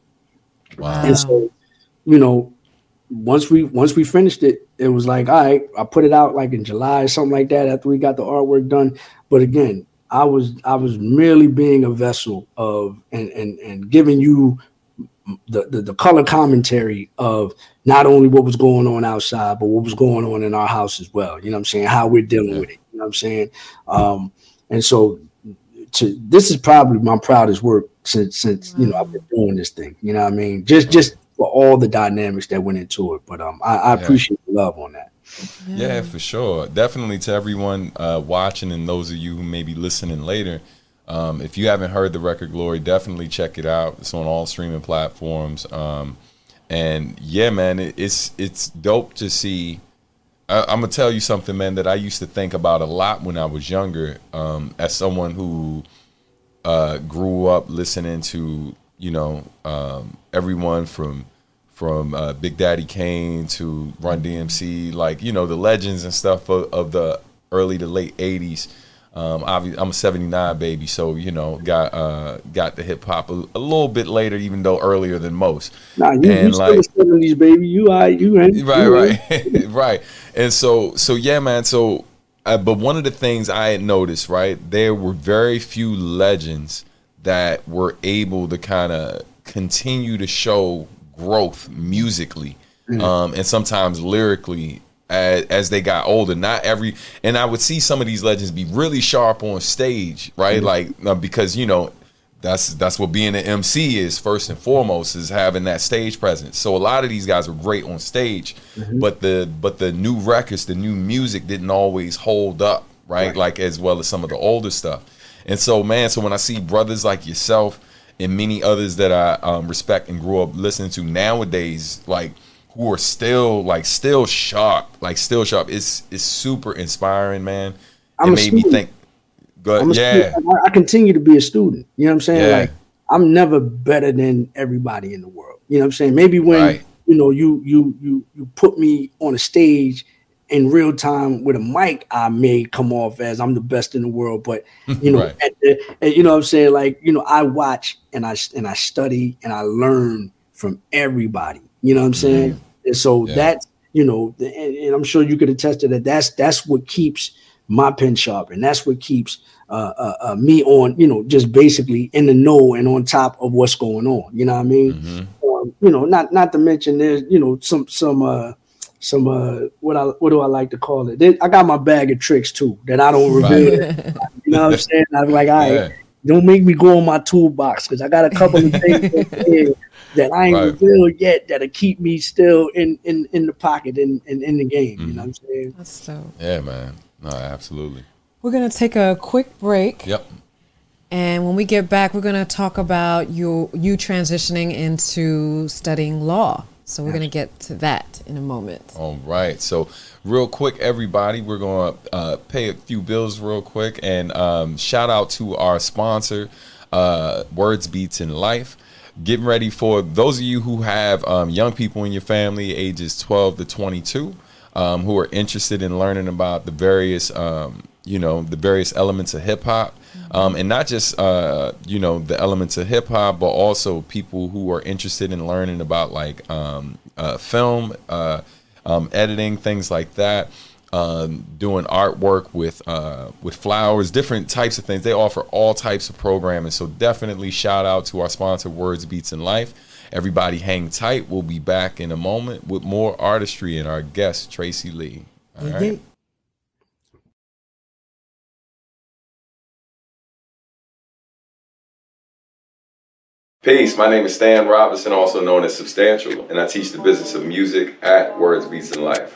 Wow. And so, you know, once we once we finished it, it was like, all right, I put it out like in July or something like that after we got the artwork done. But again, I was I was merely being a vessel of and and, and giving you the, the, the color commentary of not only what was going on outside, but what was going on in our house as well. You know what I'm saying? How we're dealing with it. You know what I'm saying? Um, and so to, this is probably my proudest work. Since since you know I've been doing this thing, you know what I mean, just just for all the dynamics that went into it, but um I, I yeah. appreciate the love on that. Yeah. yeah, for sure, definitely to everyone uh, watching and those of you who may be listening later. Um, if you haven't heard the record Glory, definitely check it out. It's on all streaming platforms. Um, and yeah, man, it, it's it's dope to see. I, I'm gonna tell you something, man, that I used to think about a lot when I was younger. Um, as someone who Uh, grew up listening to, you know, um, everyone from from uh, Big Daddy Kane to Run D M C, like, you know, the legends and stuff of, of the early to late eighties. Um, I'm a seventy-nine baby, so, you know, got uh, got the hip hop a, a little bit later, even though earlier than most. Nah, you, and you like, still a seventies baby. You are you ain't, you right, ain't. right, right. And so, so yeah, man. So. Uh, but one of the things I had noticed, right, there were very few legends that were able to kind of continue to show growth musically, mm-hmm. um, and sometimes lyrically as, as they got older. Not every, and I would see some of these legends be really sharp on stage, right? Mm-hmm. Like uh, because you know that's that's what being an M C is first and foremost, is having that stage presence. So a lot of these guys were great on stage, mm-hmm. but the but the new records, the new music didn't always hold up, right? right? Like as well as some of the older stuff. And so, man, so when I see brothers like yourself and many others that I um, respect and grew up listening to nowadays, like who are still like still sharp, like still sharp. It's it's super inspiring, man. I'm it made student. me think. But yeah, student. I continue to be a student. You know what I'm saying? Yeah. Like I'm never better than everybody in the world. You know what I'm saying? Maybe when right. you know you you you you put me on a stage in real time with a mic, I may come off as I'm the best in the world. But you know, right. at the, at, you know what I'm saying? Like you know, I watch and I and I study and I learn from everybody. You know what I'm saying? Mm-hmm. And so yeah. that's you know, and, and I'm sure you could attest to that. That's that's what keeps my pen sharp, and that's what keeps uh, uh, uh, me on, you know, just basically in the know and on top of what's going on. You know what I mean? Mm-hmm. Um, you know, not not to mention there's, you know, some some uh, some uh, what I what do I like to call it? There, I got my bag of tricks too that I don't reveal. Right. You know what I'm saying? I'm like, all right, yeah. don't make me go on my toolbox because I got a couple of things that, that I ain't right. revealed yet that'll keep me still in in, in the pocket and in, in, in the game. Mm-hmm. You know what I'm saying? That's so. Yeah, man. No, absolutely. We're going to take a quick break. Yep. And when we get back, we're going to talk about you, you transitioning into studying law. So we're going to get to that in a moment. All right. So real quick, everybody, we're going to uh, pay a few bills real quick. And um, shout out to our sponsor, uh, Words, Beats, and Life. Getting ready for those of you who have um, young people in your family, ages twelve to twenty-two. Um, who are interested in learning about the various um, you know, the various elements of hip hop, um, and not just, uh, you know, the elements of hip hop, but also people who are interested in learning about like um, uh, film, uh, um, editing, things like that. Um, doing artwork with uh, with flowers, different types of things. They offer all types of programming. So definitely shout out to our sponsor, Words, Beats, and Life. Everybody hang tight. We'll be back in a moment with more Artistry and our guest, Tracy Lee. All right. Mm-hmm. Peace, my name is Stan Robinson, also known as Substantial, and I teach the business of music at Words, Beats, and Life.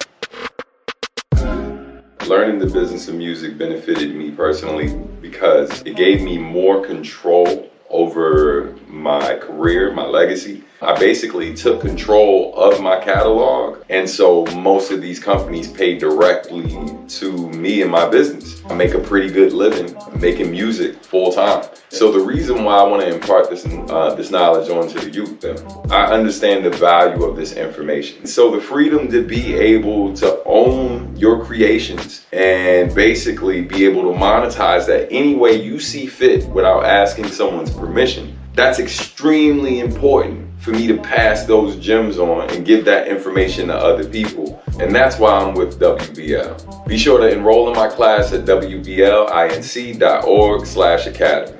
Learning the business of music benefited me personally because it gave me more control over my career, my legacy. I basically took control of my catalog, and so most of these companies pay directly to me and my business. I make a pretty good living making music full time. So the reason why I want to impart this uh, this knowledge onto the youth, I understand the value of this information. So the freedom to be able to own your creations and basically be able to monetize that any way you see fit without asking someone's permission. That's extremely important for me to pass those gems on and give that information to other people. And that's why I'm with W B L. Be sure to enroll in my class at wblinc.org slash academy.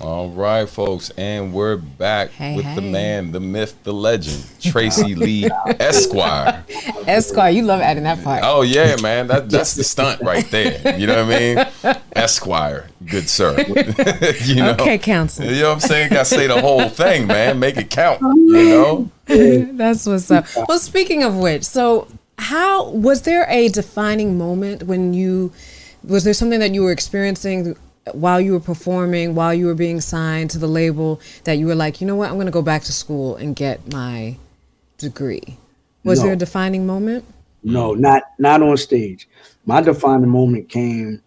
All right, folks, and we're back hey, with hey. the man, the myth, the legend, Tracy Lee Esquire. Esquire, you love adding that part. Oh, yeah, man. That, that's the stunt right there. You know what I mean? Esquire, good sir. You know? Okay, counsel. You know what I'm saying? Got to say the whole thing, man. Make it count, you know? That's what's up. Well, speaking of which, so how was there a defining moment when you, was there something that you were experiencing while you were performing, while you were being signed to the label, that you were like, you know what, I'm going to go back to school and get my degree? Was no. there a defining moment? No, not not on stage. My defining moment came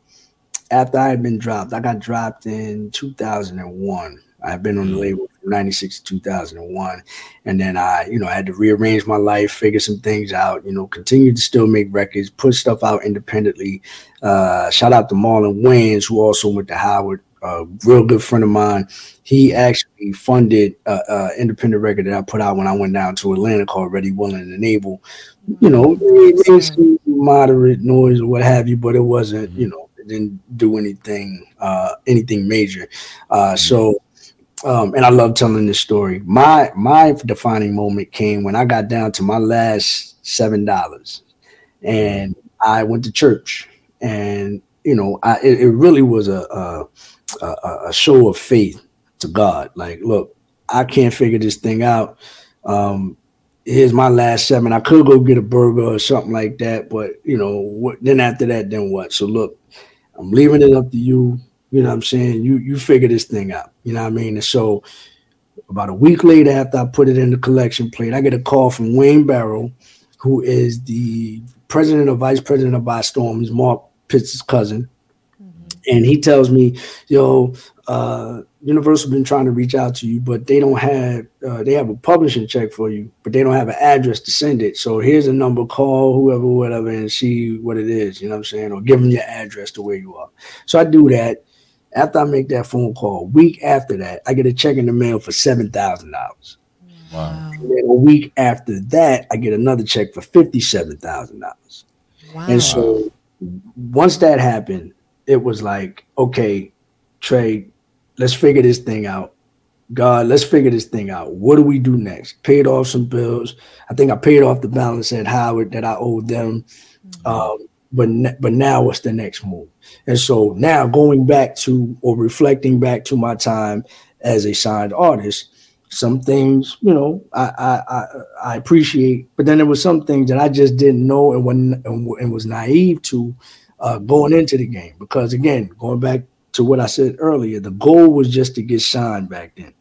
after I had been dropped. I got dropped in two thousand one. I've been on the label from ninety-six to two thousand one. And then I, you know, I had to rearrange my life, figure some things out, you know, continue to still make records, put stuff out independently. Uh, shout out to Marlon Wayans, who also went to Howard, a real good friend of mine. He actually funded an independent record that I put out when I went down to Atlanta called Ready, Willing, and Able. You know, it was moderate noise or what have you, but it wasn't, you know, it didn't do anything, uh, anything major. Uh, so, Um, and I love telling this story. My my defining moment came when I got down to my last seven dollars, and I went to church. And you know, I, it, it really was a, a a show of faith to God. Like, look, I can't figure this thing out. Um, here's my last seven. I could go get a burger or something like that, but you know, what, then after that, then what? So look, I'm leaving it up to you. You know what I'm saying? You you figure this thing out. You know what I mean? And so about a week later, after I put it in the collection plate, I get a call from Wayne Barrow, who is the president or vice president of By Storm. He's Mark Pitts' cousin. Mm-hmm. And he tells me, yo, uh, Universal been trying to reach out to you, but they don't have, uh, they have a publishing check for you, but they don't have an address to send it. So here's a number, call whoever, whatever, and see what it is. You know what I'm saying? Or give them your address to where you are. So I do that. After I make that phone call, a week after that, I get a check in the mail for seven thousand dollars. Wow. And then a week after that, I get another check for fifty-seven thousand dollars. Wow. And so once that happened, it was like, okay, Trey, let's figure this thing out. God, let's figure this thing out. What do we do next? Paid off some bills. I think I paid off the balance at Howard that I owed them. Mm-hmm. Um, But but now what's the next move? And so now going back to or reflecting back to my time as a signed artist, some things, you know, I I I appreciate. But then there were some things that I just didn't know and when and was naive to uh, going into the game. Because, again, going back to what I said earlier, the goal was just to get signed back then.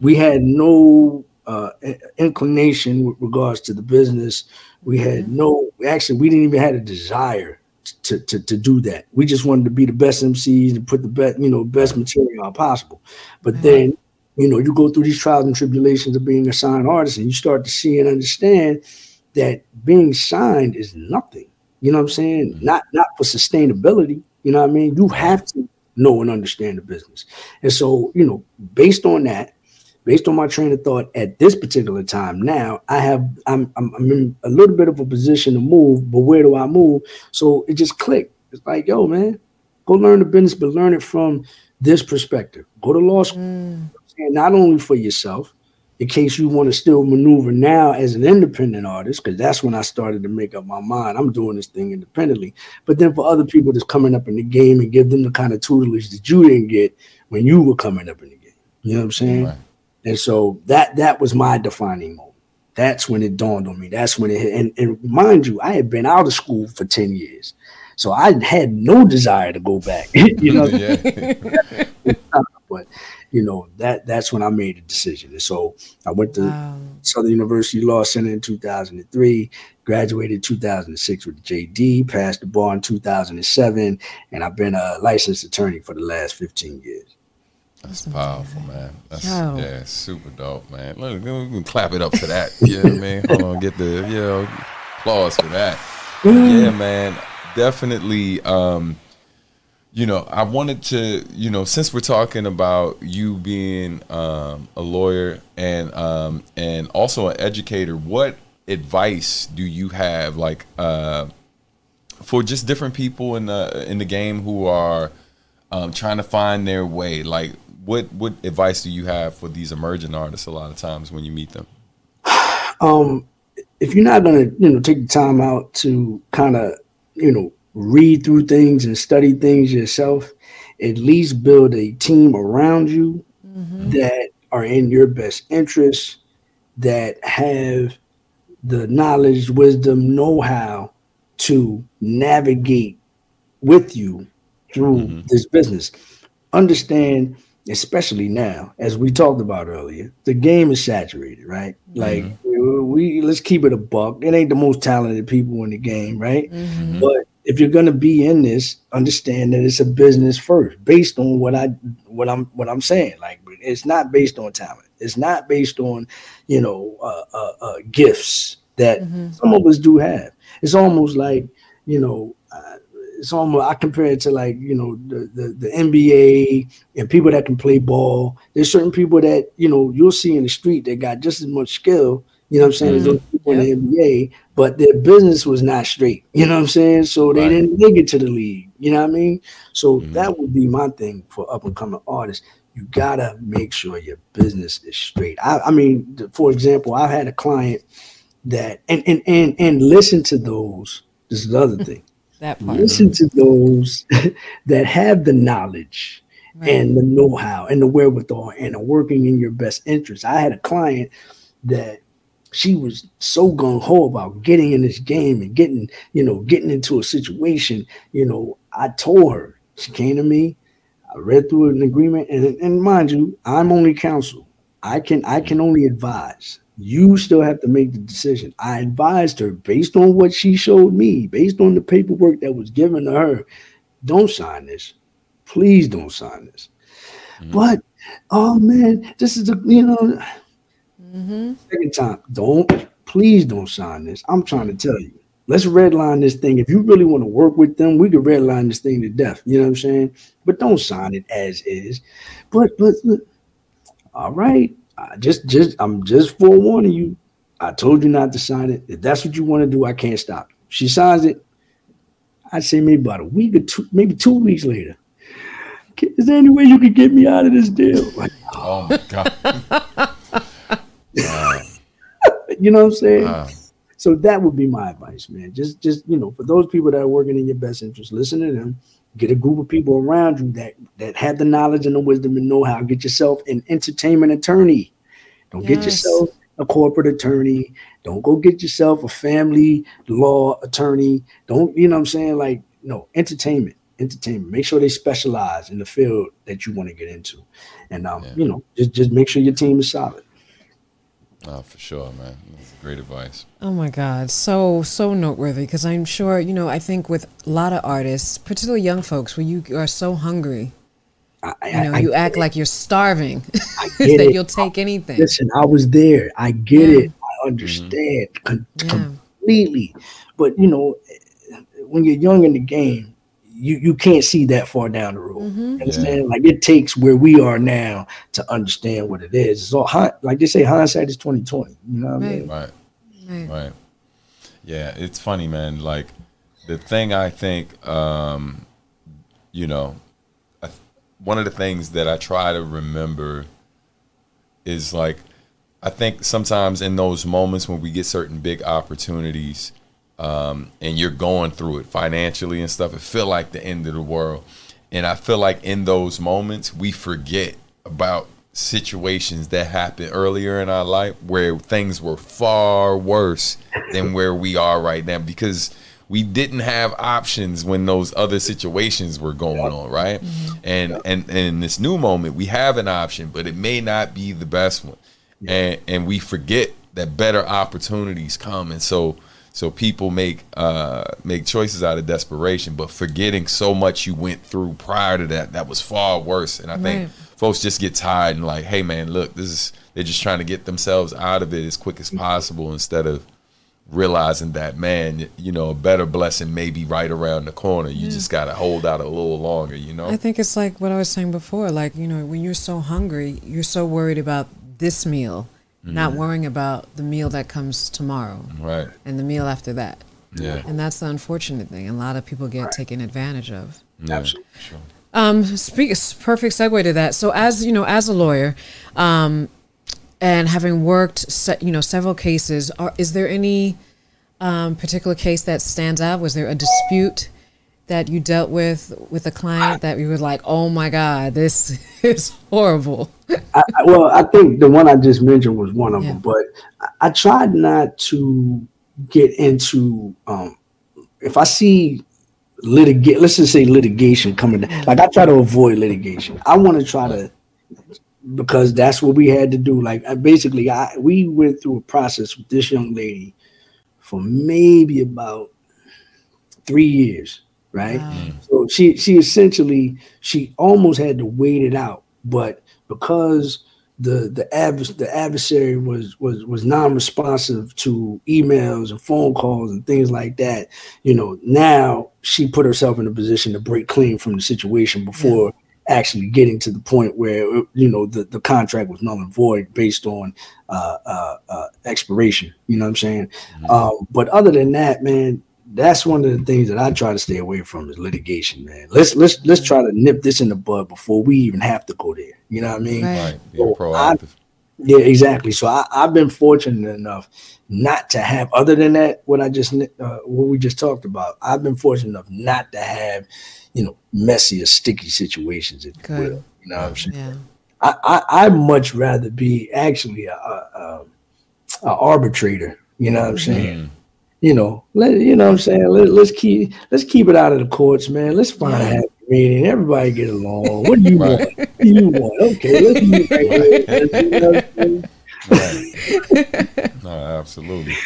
We had no uh, inclination with regards to the business. We had no, actually, we didn't even have a desire to, to, to do that. We just wanted to be the best M Cs and put the best, you know, best material out possible. But mm-hmm. then, you know, you go through these trials and tribulations of being a signed artist, and you start to see and understand that being signed is nothing. You know what I'm saying? Mm-hmm. Not not for sustainability. You know what I mean? You have to know and understand the business. And so, you know, based on that, based on my train of thought at this particular time, now I have I'm I'm, I'm in a little bit of a position to move, but where do I move? So it just clicked. It's like, yo, man, go learn the business, but learn it from this perspective. Go to law school, mm. and not only for yourself, in case you want to still maneuver now as an independent artist, because that's when I started to make up my mind. I'm doing this thing independently. But then for other people that's coming up in the game, and give them the kind of tutelage that you didn't get when you were coming up in the game. You know what I'm saying? Right. And so that that was my defining moment. That's when it dawned on me. That's when it hit. And, and mind you, I had been out of school for ten years. So I had no desire to go back, you know. But, you know, that that's when I made the decision. And so I went to wow. Southern University Law Center in two thousand three, graduated in two thousand six with the J D, passed the bar in two thousand seven, and I've been a licensed attorney for the last fifteen years. That's awesome. Powerful, man. That's Yo. yeah, super dope, man. Look, we can clap it up for that. Yeah, man. Hold on, get the you know, applause for that. Yeah, man. Definitely, um, you know, I wanted to, you know, since we're talking about you being um, a lawyer and um, and also an educator, what advice do you have, like, uh, for just different people in the in the game who are um, trying to find their way? Like, what what advice do you have for these emerging artists? A lot of times when you meet them, um, if you're not gonna, you know, take the time out to kind of, you know, read through things and study things yourself, at least build a team around you mm-hmm. that are in your best interests, that have the knowledge, wisdom, know-how to navigate with you through mm-hmm. this business. Understand, especially now, as we talked about earlier, the game is saturated, right? Like, mm-hmm. we let's keep it a buck. It ain't the most talented people in the game, right? Mm-hmm. But if you're gonna be in this, understand that it's a business first, based on what I what I'm what I'm saying. Like, it's not based on talent. It's not based on, you know, uh, uh, uh, gifts that mm-hmm. some of us do have. It's almost like, you know. Uh, It's almost, I compare it to, like, you know, the, the, the N B A and people that can play ball. There's certain people that, you know, you'll see in the street that got just as much skill, you know what I'm saying, mm-hmm. as those people yeah. in the N B A, but their business was not straight, you know what I'm saying? So they right. didn't make it to the league, you know what I mean? So mm-hmm. that would be my thing for up-and-coming artists. You got to make sure your business is straight. I, I mean, for example, I've had a client that, and and and, and listen to those. This is the other thing. That part. Listen to those that have the knowledge right. and the know-how and the wherewithal and are working in your best interest. I had a client that she was so gung-ho about getting in this game and getting, you know, getting into a situation. You know, I told her, she came to me, I read through an agreement, and, and mind you, I'm only counsel. I can I can only advise. You still have to make the decision. I advised her based on what she showed me, based on the paperwork that was given to her. Don't sign this. Please don't sign this. Mm-hmm. But, oh, man, this is, a, you know, mm-hmm. second time. Don't, please don't sign this. I'm trying to tell you. Let's redline this thing. If you really want to work with them, we can redline this thing to death. You know what I'm saying? But don't sign it as is. But, but, but all right. I just, just, I'm just forewarning you. I told you not to sign it. If that's what you want to do, I can't stop. She signs it. I'd say maybe about a week or two, maybe two weeks later. Is there any way you could get me out of this deal? Like, oh my God. Wow. You know what I'm saying? Wow. So that would be my advice, man. Just, just, you know, for those people that are working in your best interest, listen to them. Get a group of people around you that, that have the knowledge and the wisdom and know-how. Get yourself an entertainment attorney. Don't yes. get yourself a corporate attorney. Don't go get yourself a family law attorney. Don't, you know what I'm saying? Like, no, entertainment, entertainment. Make sure they specialize in the field that you want to get into. And, um, yeah. you know, just, just make sure your team is solid. Oh, for sure, man. That's great advice. Oh, my God. So, so noteworthy, because I'm sure, you know, I think with a lot of artists, particularly young folks, where you are so hungry, I, I, you know, I, you I act like you're starving, I get that it. You'll take I, anything. Listen, I was there. I get yeah. it. I understand. Mm-hmm. Con- yeah. completely. But, you know, when you're young in the game, you, you can't see that far down the road. Mm-hmm. You understand? Yeah. Like, it takes where we are now to understand what it is. It's all, like they say, hindsight is twenty twenty. You know what right. I mean? Right. right, right. Yeah, it's funny, man. Like, the thing I think, um, you know, I th- one of the things that I try to remember is, like, I think sometimes in those moments when we get certain big opportunities, um, and you're going through it financially and stuff, it feel like the end of the world. And I feel like in those moments, we forget about situations that happened earlier in our life where things were far worse than where we are right now, because we didn't have options when those other situations were going yeah. on, right? Mm-hmm. And, yeah. and and in this new moment, we have an option, but it may not be the best one. Yeah. And and we forget that better opportunities come. And so so people make uh make choices out of desperation, but forgetting so much you went through prior to that, that was far worse. And I right. think folks just get tired and like, hey, man, look, this is they're just trying to get themselves out of it as quick as possible instead of realizing that, man, you know, a better blessing may be right around the corner. You yeah. just got to hold out a little longer, you know? I think it's like what I was saying before, like, you know, when you're so hungry, you're so worried about this meal, mm-hmm. not worrying about the meal that comes tomorrow. Right. And the meal after that. Yeah. And that's the unfortunate thing. And a lot of people get right. taken advantage of. Yeah. Absolutely. Sure. Um, speak, perfect segue to that. So as, you know, as a lawyer, um, and having worked, you know, several cases, are, is there any um, particular case that stands out? Was there a dispute that you dealt with with a client that you were like, oh, my God, this is horrible? I, well, I think the one I just mentioned was one of yeah. them, but I, I tried not to get into um, if I see litigate, let's just say litigation coming down. Like, I try to avoid litigation. I want to try to. Because that's what we had to do. Like, I basically, I we went through a process with this young lady for maybe about three years, right? Wow. So she she essentially she almost had to wait it out, but because the the advers- the adversary was was was non-responsive to emails and phone calls and things like that, you know, now she put herself in a position to break clean from the situation before. Yeah. Actually getting to the point where, you know, the, the contract was null and void based on uh, uh, uh, expiration. You know what I'm saying? Mm-hmm. Um, but other than that, man, that's one of the things that I try to stay away from is litigation, man. Let's let's let's try to nip this in the bud before we even have to go there. You know what I mean? Right. right. So proactive. I, yeah, exactly. So I, I've been fortunate enough not to have, other than that, what I just uh, what we just talked about. I've been fortunate enough not to have, you know, messy or sticky situations, if you will. You know what I'm saying? Yeah. I, I, I'd much rather be actually a, a, a arbitrator. You know what I'm saying? Mm. You know, let you know what I'm saying. Let, let's keep let's keep it out of the courts, man. Let's find yeah. a happy meeting. Everybody get along. What do you right. want? What do you want? Okay, let's do it right. You know what I'm saying? Right. No, absolutely.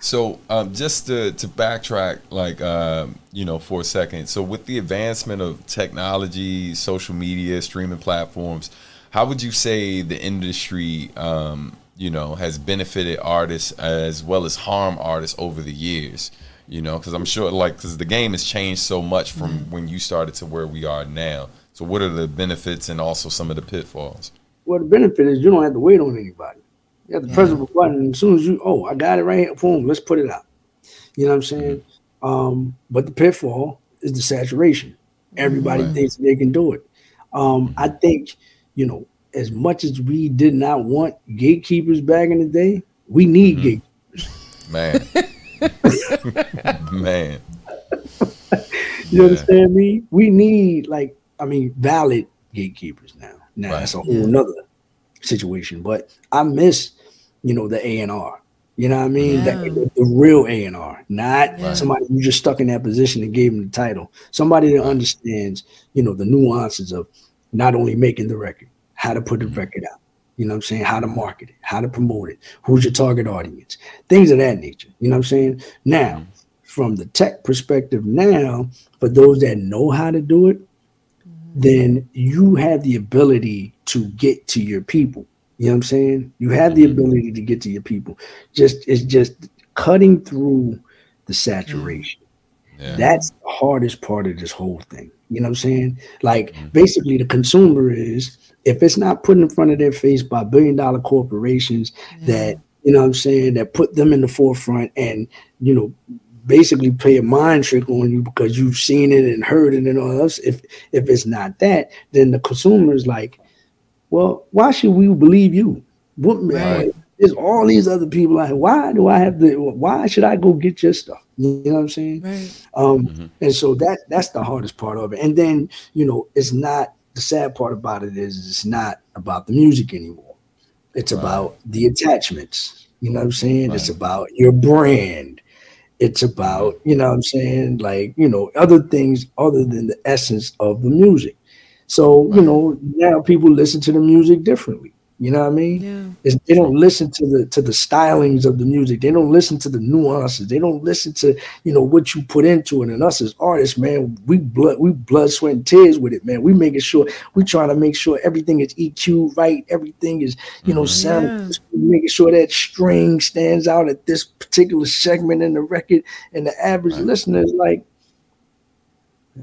So um, just to, to backtrack, like, uh, you know, for a second. So with the advancement of technology, social media, streaming platforms, how would you say the industry, um, you know, has benefited artists as well as harm artists over the years? You know, because I'm sure like because the game has changed so much from mm-hmm. when you started to where we are now. So what are the benefits and also some of the pitfalls? Well, the benefit is you don't have to wait on anybody. You have to press the button as soon as you, oh, I got it right here. Boom, let's put it out. You know what I'm saying? Um, but the pitfall is the saturation. Everybody right. thinks they can do it. Um, I think, you know, as much as we did not want gatekeepers back in the day, we need mm-hmm. gatekeepers. Man. Man. You yeah. understand me? We need, like, I mean, valid gatekeepers now. Now, right. that's a whole nother situation, but I miss, you know, the A and R. You know what I mean? Yeah. The, the, the real A and R, not right. somebody you just stuck in that position and gave them the title. Somebody that understands, you know, the nuances of not only making the record, how to put the record out. You know what I'm saying? How to market it, how to promote it, who's your target audience, things of that nature. You know what I'm saying? Now, from the tech perspective now, for those that know how to do it, then you have the ability to get to your people. You know what I'm saying? You have the ability to get to your people. Just it's just cutting through the saturation. Yeah. That's the hardest part of this whole thing. You know what I'm saying? Like, mm-hmm. basically, the consumer is, if it's not put in front of their face by billion dollar corporations yeah. that, you know what I'm saying, that put them in the forefront and, you know, basically play a mind trick on you because you've seen it and heard it and all else. If if it's not that, then the consumer is like, well, why should we believe you? What, right. There's all these other people out here. Why do I have to, why should I go get your stuff? You know what I'm saying? Right. Um, mm-hmm. And so that that's the hardest part of it. And then, you know, it's not, the sad part about it is it's not about the music anymore. It's right. about the attachments. You know what I'm saying? Right. It's about your brand. It's about, you know what I'm saying? Like, you know, other things other than the essence of the music. So, right. you know, now people listen to the music differently. You know what I mean? Yeah. It's, they don't listen to the to the stylings of the music. They don't listen to the nuances. They don't listen to, you know, what you put into it. And us as artists, man, we blood, we blood, sweat, and tears with it, man. We making sure, we trying to make sure everything is E Q right. Everything is, you know, sound, yeah. making sure that string stands out at this particular segment in the record. And the average right. listener is like,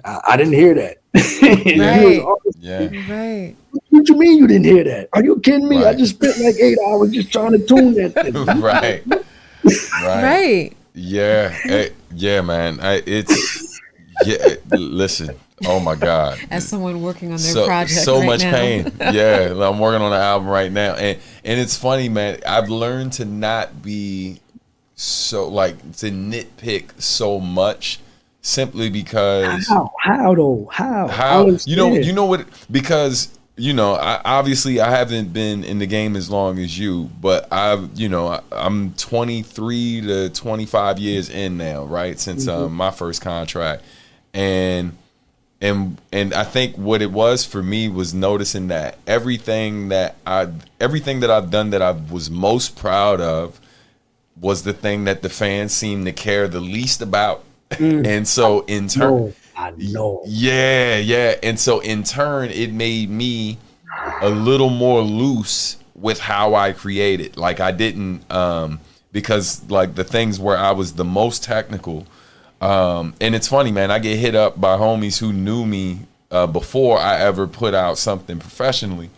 I, I didn't hear that. Right. Yeah. Right. What you mean you didn't hear that? Are you kidding me? Right. I just spent like eight hours just trying to tune that thing. Right. Right. Right. Yeah. Hey, yeah, man. I, it's yeah. Listen. Oh my God. As someone working on their so, project, so right much now. Pain. Yeah, I'm working on an album right now, and and it's funny, man. I've learned to not be so like to nitpick so much. Simply because how how though how how you know you know what because you know I, obviously I haven't been in the game as long as you, but I've you know I, I'm twenty-three to twenty-five years in now, right, since mm-hmm. um, my first contract, and and and I think what it was for me was noticing that everything that I everything that I've done that I was most proud of was the thing that the fans seemed to care the least about. Mm. And so in turn, no, I know. yeah, yeah. And so in turn, it made me a little more loose with how I created. Like I didn't, um, because like the things where I was the most technical. Um, and it's funny, man, I get hit up by homies who knew me uh, before I ever put out something professionally.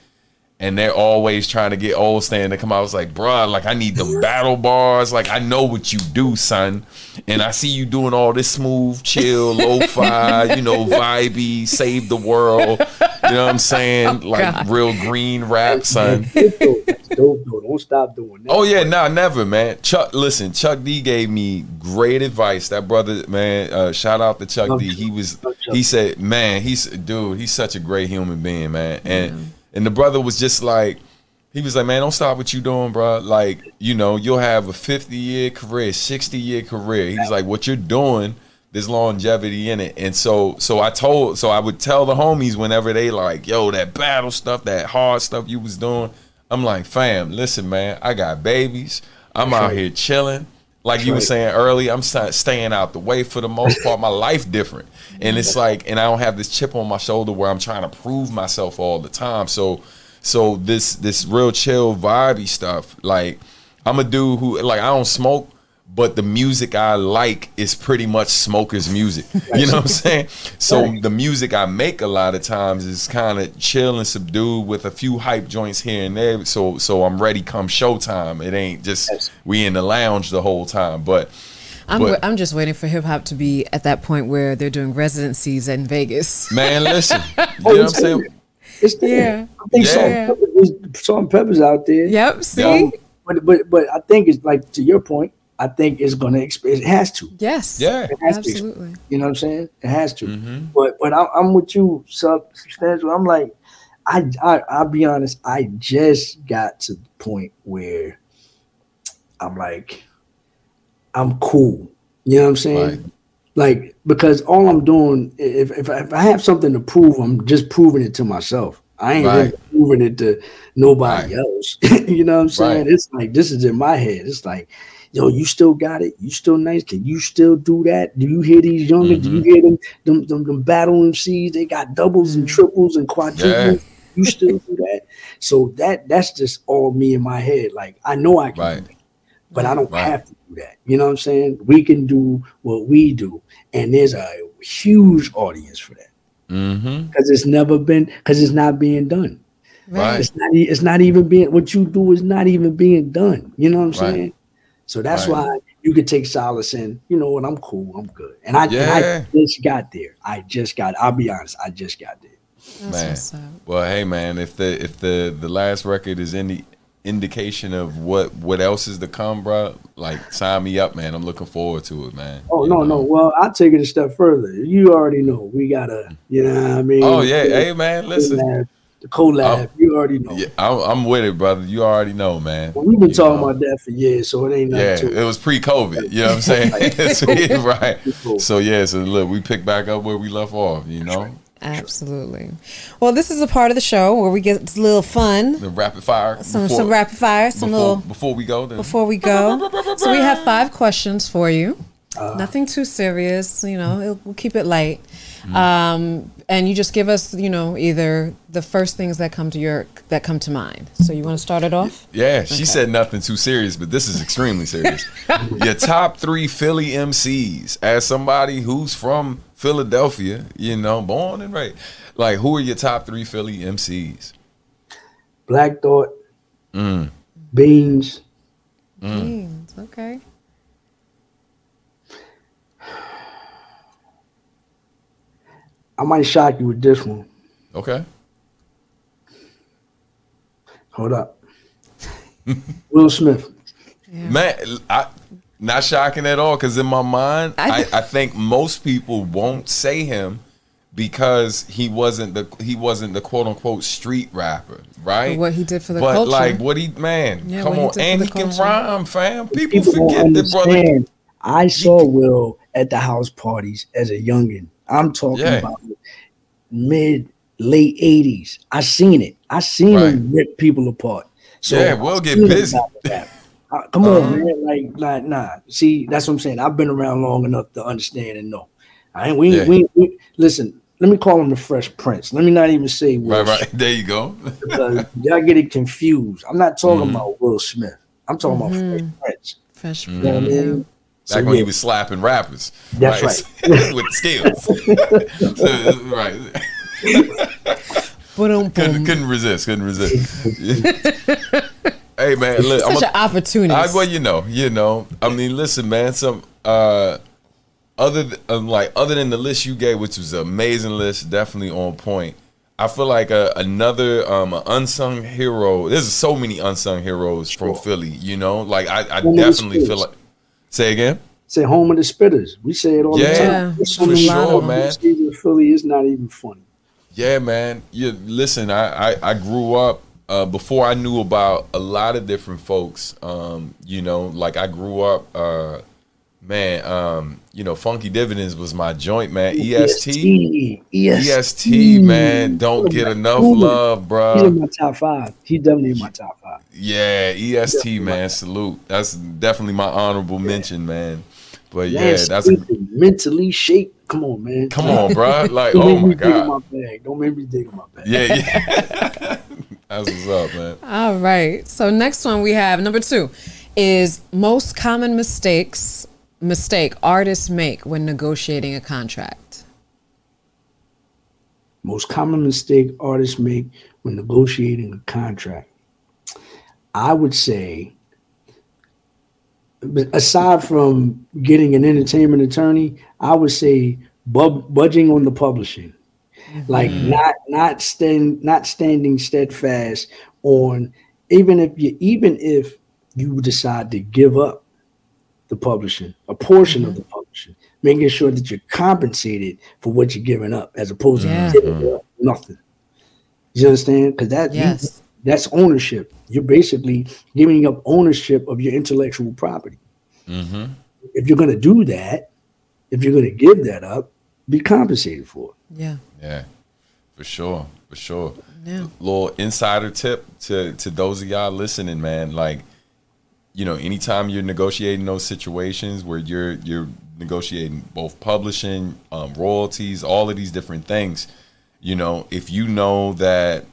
And they're always trying to get old Stan to come out. I was like, bruh, like I need the battle bars. Like I know what you do, son. And I see you doing all this smooth, chill, lo-fi, you know, vibey, save the world. You know what I'm saying? Oh, like God. Real green rap, son. That's dope, though. Don't stop doing that. Oh yeah, nah, never, man. Chuck, listen, Chuck D gave me great advice. That brother, man, uh, shout out to Chuck D. He was, he said, man, he's, dude, he's such a great human being, man. And. Yeah. And the brother was just like, he was like, man, don't stop what you doing, bro. Like, you know, you'll have a fifty-year career, sixty-year career. He's like, what you're doing, there's longevity in it. And so so I told, so I would tell the homies whenever they like, yo, that battle stuff, that hard stuff you was doing. I'm like, fam, listen, man, I got babies. I'm out here chilling. Like you were saying earlier, I'm staying out the way for the most part. My life different. And it's like, and I don't have this chip on my shoulder where I'm trying to prove myself all the time. So, so this, this real chill vibey stuff, like I'm a dude who like, I don't smoke, but the music I like is pretty much smoker's music. You know what I'm saying? So the music I make a lot of times is kind of chill and subdued with a few hype joints here and there. So, so I'm ready come showtime. It ain't just, we in the lounge the whole time, but I'm but, I'm just waiting for hip hop to be at that point where they're doing residencies in Vegas. Man, listen, you know what I'm saying? It's there. Yeah. I think yeah. Salt and Pepper's out there. Yep. See, yeah. but but but I think it's like to your point. I think it's going to expand. It has to. Yes. Yeah. It has absolutely. To. You know what I'm saying? It has to. Mm-hmm. But but I, I'm with you, Substantial. I'm like, I I I'll be honest. I just got to the point where I'm like. I'm cool. You know what I'm saying? Right. Like, because all I'm doing, if, if if I have something to prove, I'm just proving it to myself. I ain't right. really proving it to nobody right. else. You know what I'm saying? Right. It's like, this is in my head. It's like, yo, you still got it. You still nice. Can you still do that? Do you hear these young? Mm-hmm. Do you hear them, them, them, them battle M Cs? They got doubles and triples and quadruples. Yeah. You still do that. So that that's just all me in my head. Like, I know I can right. do that. but I don't right. have to do that. You know what I'm saying? We can do what we do. And there's a huge audience for that. Mm-hmm. Cause it's never been, cause it's not being done. Right. It's not, it's not even being, what you do is not even being done. You know what I'm saying? Right. So that's right. why you could take solace in, you know what, I'm cool, I'm good. And I, yeah. and I just got there. I just got, I'll be honest, I just got there. That's man, well, hey, man, if the if the, the last record is any indication of what, what else is to come, bro, like sign me up, man. I'm looking forward to it, man. Oh you no, know? no. Well, I'll take it a step further. You already know we gotta, you know what I mean? Oh yeah, the, hey man, listen. Collab, the collab, I'm, you already know. Yeah, I'm, I'm with it, brother. You already know, man. Well, we've been you talking know. about that for years, so it ain't nothing yeah, to it. Yeah, it was pre-COVID. You know what I'm saying? Right. Pre-COVID. So yeah, so look, we pick back up where we left off. You That's know. Right. Absolutely. Well, this is a part of the show where we get a little fun. The rapid fire. Some before, some rapid fire. Some before, little before we go. Then. Before we go, so we have five questions for you. Uh, Nothing too serious, you know. It'll, we'll keep it light, mm-hmm. um, and you just give us, you know, either the first things that come to your that come to mind. So you want to start it off? Yeah, she okay. said nothing too serious, but this is extremely serious. Your top three Philly M Cs. As somebody who's from Philadelphia, you know, born and raised, like, who are your top three Philly M Cs? Black Thought, mm. Beans, mm. Beans. Okay. I might shock you with this one. Okay. Hold up. Will Smith. Yeah. Man, I, not shocking at all, because in my mind, I, I, I think most people won't say him because he wasn't the he wasn't the quote unquote street rapper, right? What he did for the but culture. But like what he man, yeah, come on, he and he culture. can rhyme, fam. People, people forget that, brother. I saw Will at the house parties as a youngin'. I'm talking yeah. about mid late eighties. I seen it. I seen right. him rip people apart. So yeah, we'll get busy. Uh, come uh-huh. on, man. Like, like, nah. See, that's what I'm saying. I've been around long enough to understand and know. I ain't. We, yeah. we, we. Listen. Let me call him the Fresh Prince. Let me not even say Will. Right, right. There you go. Because y'all get it confused. I'm not talking mm-hmm. about Will Smith. I'm talking mm-hmm. about Fresh Prince. Fresh Prince. You know what I mean? Back so, when yeah. he was slapping rappers. That's right. right. With skills. right. couldn't, couldn't resist. Couldn't resist. Hey, man. Look, Such I'm a, an opportunity. I, well, you know. You know. I mean, listen, man. Some uh, other, th- um, like, other than the list you gave, which was an amazing list, definitely on point, I feel like a, another um, an unsung hero. There's so many unsung heroes sure. from Philly, you know. Like, I, I definitely feel like. Say again? Say home of the spitters. We say it all yeah, the time. Yeah, for sure, man. Philly is not even funny. Yeah, man. You, listen, I, I, I grew up uh, before I knew about a lot of different folks. Um, you know, like I grew up, uh, man, um, you know, Funky Dividends was my joint, man. E S T. E S T, man. Don't get enough love, bro. He's in my top five. He definitely in my top five. Yeah, E S T, man, salute. That's definitely my honorable yeah. mention, man. But yeah, yeah that's a, mentally shaped. Come on, man. Come on, bro. Like, oh my god. Don't make me dig in my bag. Yeah, yeah. That's what's up, man. All right. So next one we have number two is most common mistakes mistake artists make when negotiating a contract. Most common mistake artists make when negotiating a contract. I would say, aside from getting an entertainment attorney, I would say bub- budging on the publishing, like mm. not not stand not standing steadfast on even if you even if you decide to give up the publishing, a portion mm-hmm. of the publishing, making sure that you're compensated for what you're giving up, as opposed yeah. to giving up nothing. You understand? Because that yes. you, that's ownership. You're basically giving up ownership of your intellectual property. Mm-hmm. If you're going to do that, if you're going to give that up, be compensated for it. Yeah. Yeah, for sure. For sure. Yeah. Little insider tip to, to those of y'all listening, man. Like, you know, anytime you're negotiating those situations where you're you're negotiating both publishing, um, royalties, all of these different things, you know, if you know that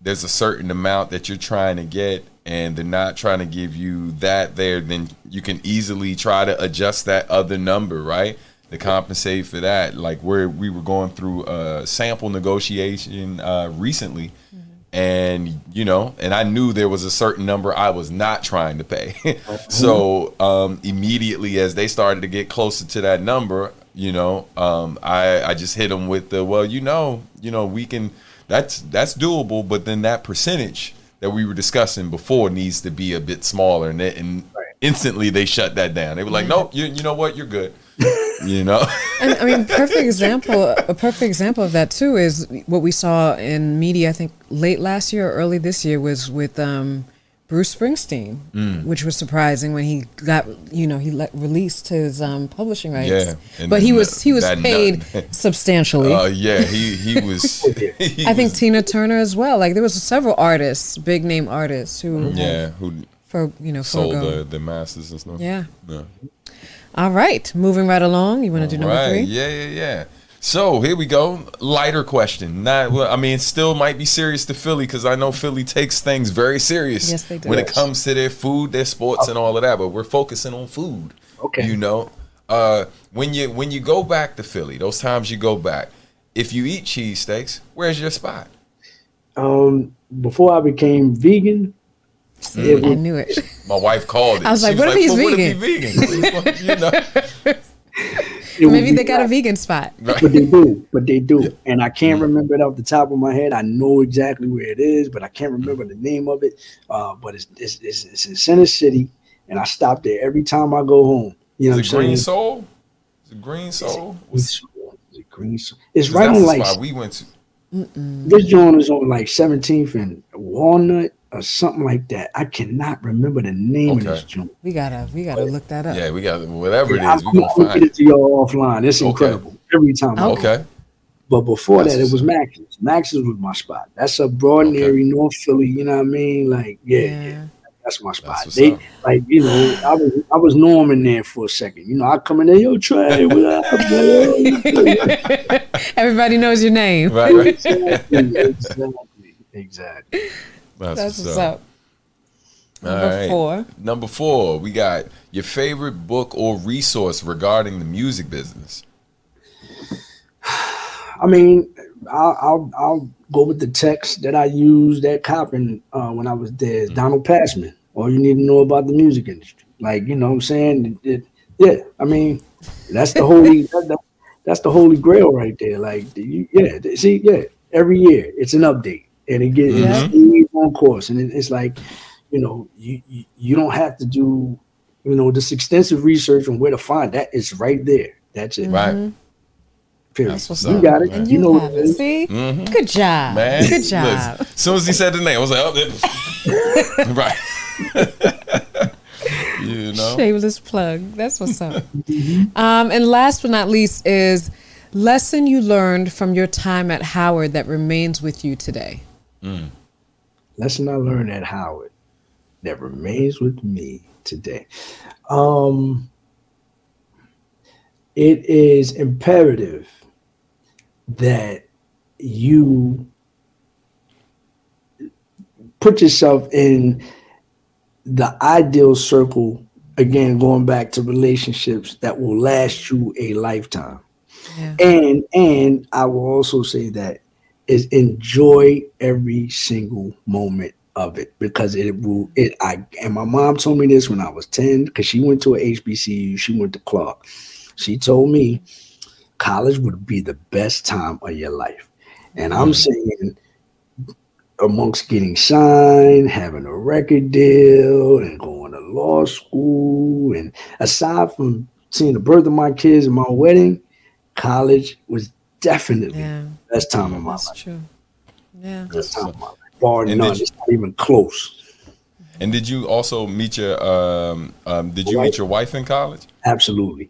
there's a certain amount that you're trying to get and they're not trying to give you that there, then you can easily try to adjust that other number, right, to compensate for that. Like where we were going through a sample negotiation uh, recently, mm-hmm. and you know, and I knew there was a certain number I was not trying to pay. So um, immediately as they started to get closer to that number, you know, um, I I just hit them with the well, you know, you know, we can. That's that's doable, but then that percentage that we were discussing before needs to be a bit smaller, and, it, and right. instantly they shut that down. They were like, "Nope, you you know what, you're good." You know, and I mean, perfect example. A perfect example of that too is what we saw in media. I think late last year, or early this year, was with um, Bruce Springsteen, mm. which was surprising when he got you know he let, released his um, publishing rights. Yeah, and but he nut, was he was paid substantially. Uh, yeah, he he was. he I think was, Tina Turner as well. Like there was several artists, big name artists who yeah who for you know sold the, the masters and stuff. Yeah. yeah. All right, moving right along. You want to do number right. three? Yeah, yeah, yeah. So here we go. Lighter question. Not, well, I mean, still might be serious to Philly because I know Philly takes things very serious yes, they do. when it comes to their food, their sports, okay. and all of that. But we're focusing on food. Okay. You know, uh, when you when you go back to Philly, those times you go back, if you eat cheesesteaks, where's your spot? Um, before I became vegan. Mm. I knew it. My wife called it. I was like, what, was if like well, what if he's vegan? What if he's vegan? Maybe they got right. a vegan spot. Right. But they do. But they do. Yeah. And I can't mm. remember it off the top of my head. I know exactly where it is, but I can't remember mm. the name of it. Uh, but it's, it's it's it's in Center City, and I stop there every time I go home. You know is what I'm saying? Soul? Is it Green Soul? Is it Green Soul? Is it Green Soul? It's right on like... we went to. Mm-mm. This joint is on like seventeenth and Walnut. Or something like that. I cannot remember the name okay. of this joint. We gotta, we gotta but, look that up. Yeah, we got whatever yeah, it is. I'm we gonna find get it to y'all offline. It's okay. incredible every time. Okay. okay. But before That's that, it was Max's. Max's was my spot. That's a broad and airy okay. North Philly. You know what I mean? Like, yeah, yeah. yeah. That's my spot. That's they up. Like, you know, I was I was Norman there for a second. You know, I come in there, yo, Trey, what up? Everybody knows your name. Right, right. Exactly, exactly, exactly. That's, That's what's up. up. All Number right. four. Number four, we got your favorite book or resource regarding the music business. I mean, I'll I'll, I'll go with the text that I used at Coppin uh, when I was there. Mm-hmm. Donald Passman. All you need to know about the music industry. Like, you know what I'm saying? It, it, yeah, I mean, that's the holy that, that, that's the holy grail right there. Like, you, yeah, see, yeah, every year it's an update. And it gets mm-hmm. it's on course, and it's like, you know, you, you you don't have to do, you know, this extensive research on where to find that. It's right there. That's it. Right. Mm-hmm. Period. You got it. And you, you know what it is. See? Mm-hmm. Good job. Man. Good job. As soon as he said the name, I was like, oh, there. right. you know, shameless plug. That's what's up. mm-hmm. Um, and last but not least is lesson you learned from your time at Howard that remains with you today. Mm. Lesson I learned at Howard that remains with me today. Um, it is imperative that you put yourself in the ideal circle, again, going back to relationships that will last you a lifetime. Yeah. And and I will also say that is enjoy every single moment of it, because it will it I and my mom told me this when I was ten, because she went to a H B C U, she went to Clark. She told me college would be the best time of your life. And I'm saying amongst getting signed, having a record deal, and going to law school, and aside from seeing the birth of my kids and my wedding, college was definitely yeah. the best time of my That's life. True. Yeah. Best time of my life. Bar and none. You, it's not even close. And did you also meet your um, um did you wife. meet your wife in college? Absolutely.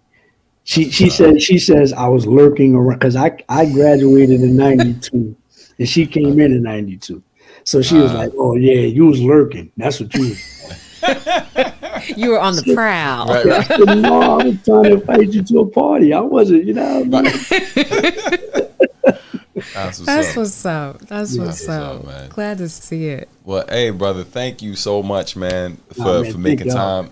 She she uh, said she says I was lurking around because I, I graduated in ninety-two and she came in in ninety-two. So she was uh, like, oh yeah, you was lurking. That's what you was. You were on the prowl. Right, right. I said, no, I was trying to invite you to a party. I wasn't, you know. Right. That's what's That's up. What's up. That's yeah. what's up. What's up, man. Glad to see it. Well, hey, brother, thank you so much, man, for, oh, man, for making time.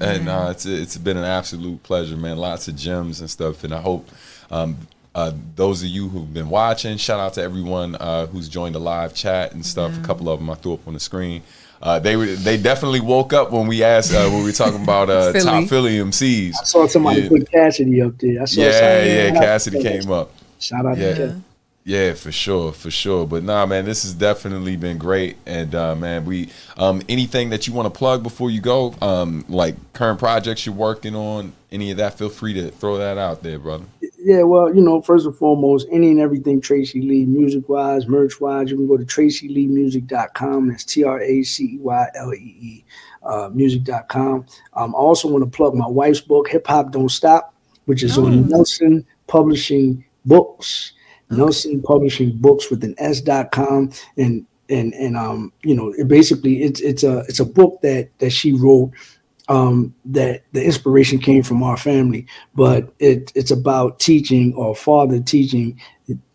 Yeah. And uh, it's it's been an absolute pleasure, man. Lots of gems and stuff. And I hope um, uh, those of you who've been watching, shout out to everyone uh, who's joined the live chat and stuff. Yeah. A couple of them I threw up on the screen. Uh, they were, they definitely woke up when we asked uh, when we were talking about uh, Philly. top Philly M Cs. I saw somebody yeah. put Cassidy up there. I saw yeah, somebody. yeah, yeah. Cassidy came up. Shout out yeah. to Cassidy. Yeah, for sure, for sure. But nah, man, this has definitely been great. And uh, man, we um, anything that you want to plug before you go, um, like current projects you're working on, any of that, feel free to throw that out there, brother. Yeah, well, you know, first and foremost, any and everything Tracy Lee, music-wise, merch-wise, you can go to tracy lee music dot com. That's T R A C E Y L E E, uh, music dot com. Um, I also want to plug my wife's book, Hip Hop Don't Stop, which is oh. on Nelson Publishing Books. Nelson Publishing Books with an S dot com, and and and um you know it basically it's it's a it's a book that that she wrote um that the inspiration came from our family, but it it's about teaching or father teaching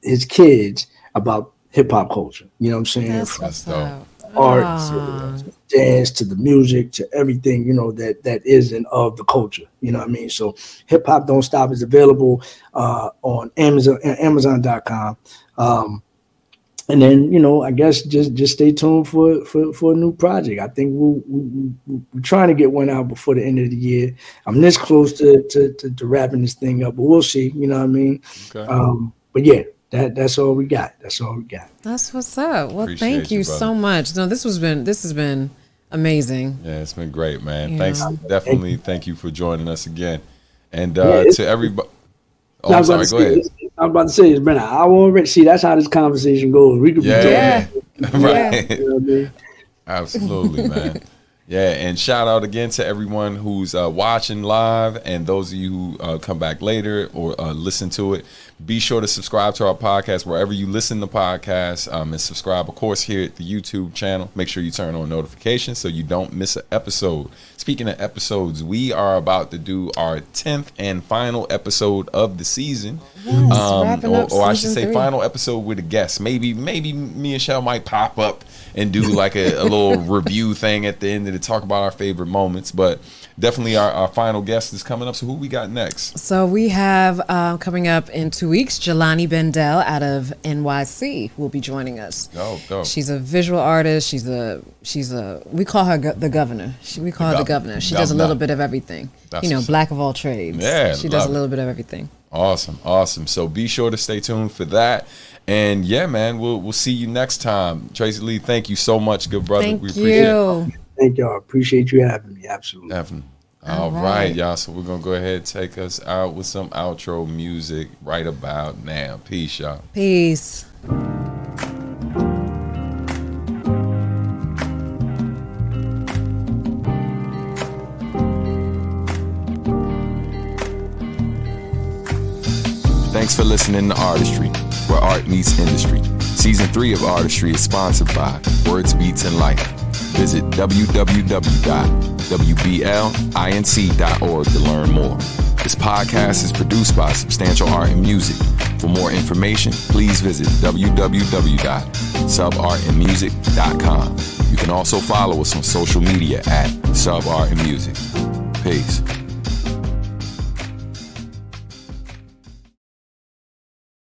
his kids about hip hop culture. You know what I'm saying? That's from what's up. Art, ah. to jazz, to the music, to everything you know that that is and of the culture. You know what I mean? So Hip Hop Don't Stop is available uh on Amazon amazon dot com. Um and then you know I guess just just stay tuned for for, for a new project. I think we'll, we, we, we're trying to get one out before the end of the year. I'm this close to to, to, to wrapping this thing up, but we'll see. You know what I mean? Okay. Um but yeah, That that's all we got. That's all we got. That's what's up. Well, Appreciate thank you, you so much. No, this has been this has been amazing. Yeah, it's been great, man. Yeah. Thanks, definitely. Thank you for joining us again. And uh, yeah, to everybody, oh, I'm sorry. Go say, ahead. I was about to say it's been an hour already. See, that's how this conversation goes. We could yeah, be yeah. yeah. right. You know what I mean? Absolutely, man. Yeah, and shout out again to everyone who's uh, watching live, and those of you who uh, come back later or uh, listen to it. Be sure to subscribe to our podcast wherever you listen to podcasts, um, and subscribe, of course, here at the YouTube channel. Make sure you turn on notifications so you don't miss an episode. Speaking of episodes, we are about to do our tenth and final episode of the season. Yes, um, wrapping up season or I should say three. Final episode with a guest. Maybe, maybe me and Shell might pop up and do like a, a little review thing at the end of the talk about our favorite moments, but definitely our, our final guest is coming up. So who we got next? So we have uh, coming up in two weeks, Jelani Bendel out of N Y C will be joining us. Oh, dope. She's a visual artist. She's a she's a we call her go- the governor. She, we call the her the governor. She governor. does a little bit of everything. That's you know, black of all trades. Yeah, she does a little it. bit of everything. Awesome, awesome. So be sure to stay tuned for that. And yeah, man, we'll we'll see you next time. Tracy Lee, thank you so much, good brother. Thank we appreciate you. it. Thank y'all. Appreciate you having me. Absolutely. Definitely. All, All right. right, y'all. So we're going to go ahead and take us out with some outro music right about now. Peace, y'all. Peace. Thanks for listening to Artistry, where art meets industry. Season three of Artistry is sponsored by Words, Beats, and Life. Visit w w w dot w b l inc dot org to learn more. This podcast is produced by Substantial Art and Music. For more information, please visit w w w dot sub art and music dot com. You can also follow us on social media at Sub Art and Music. Peace.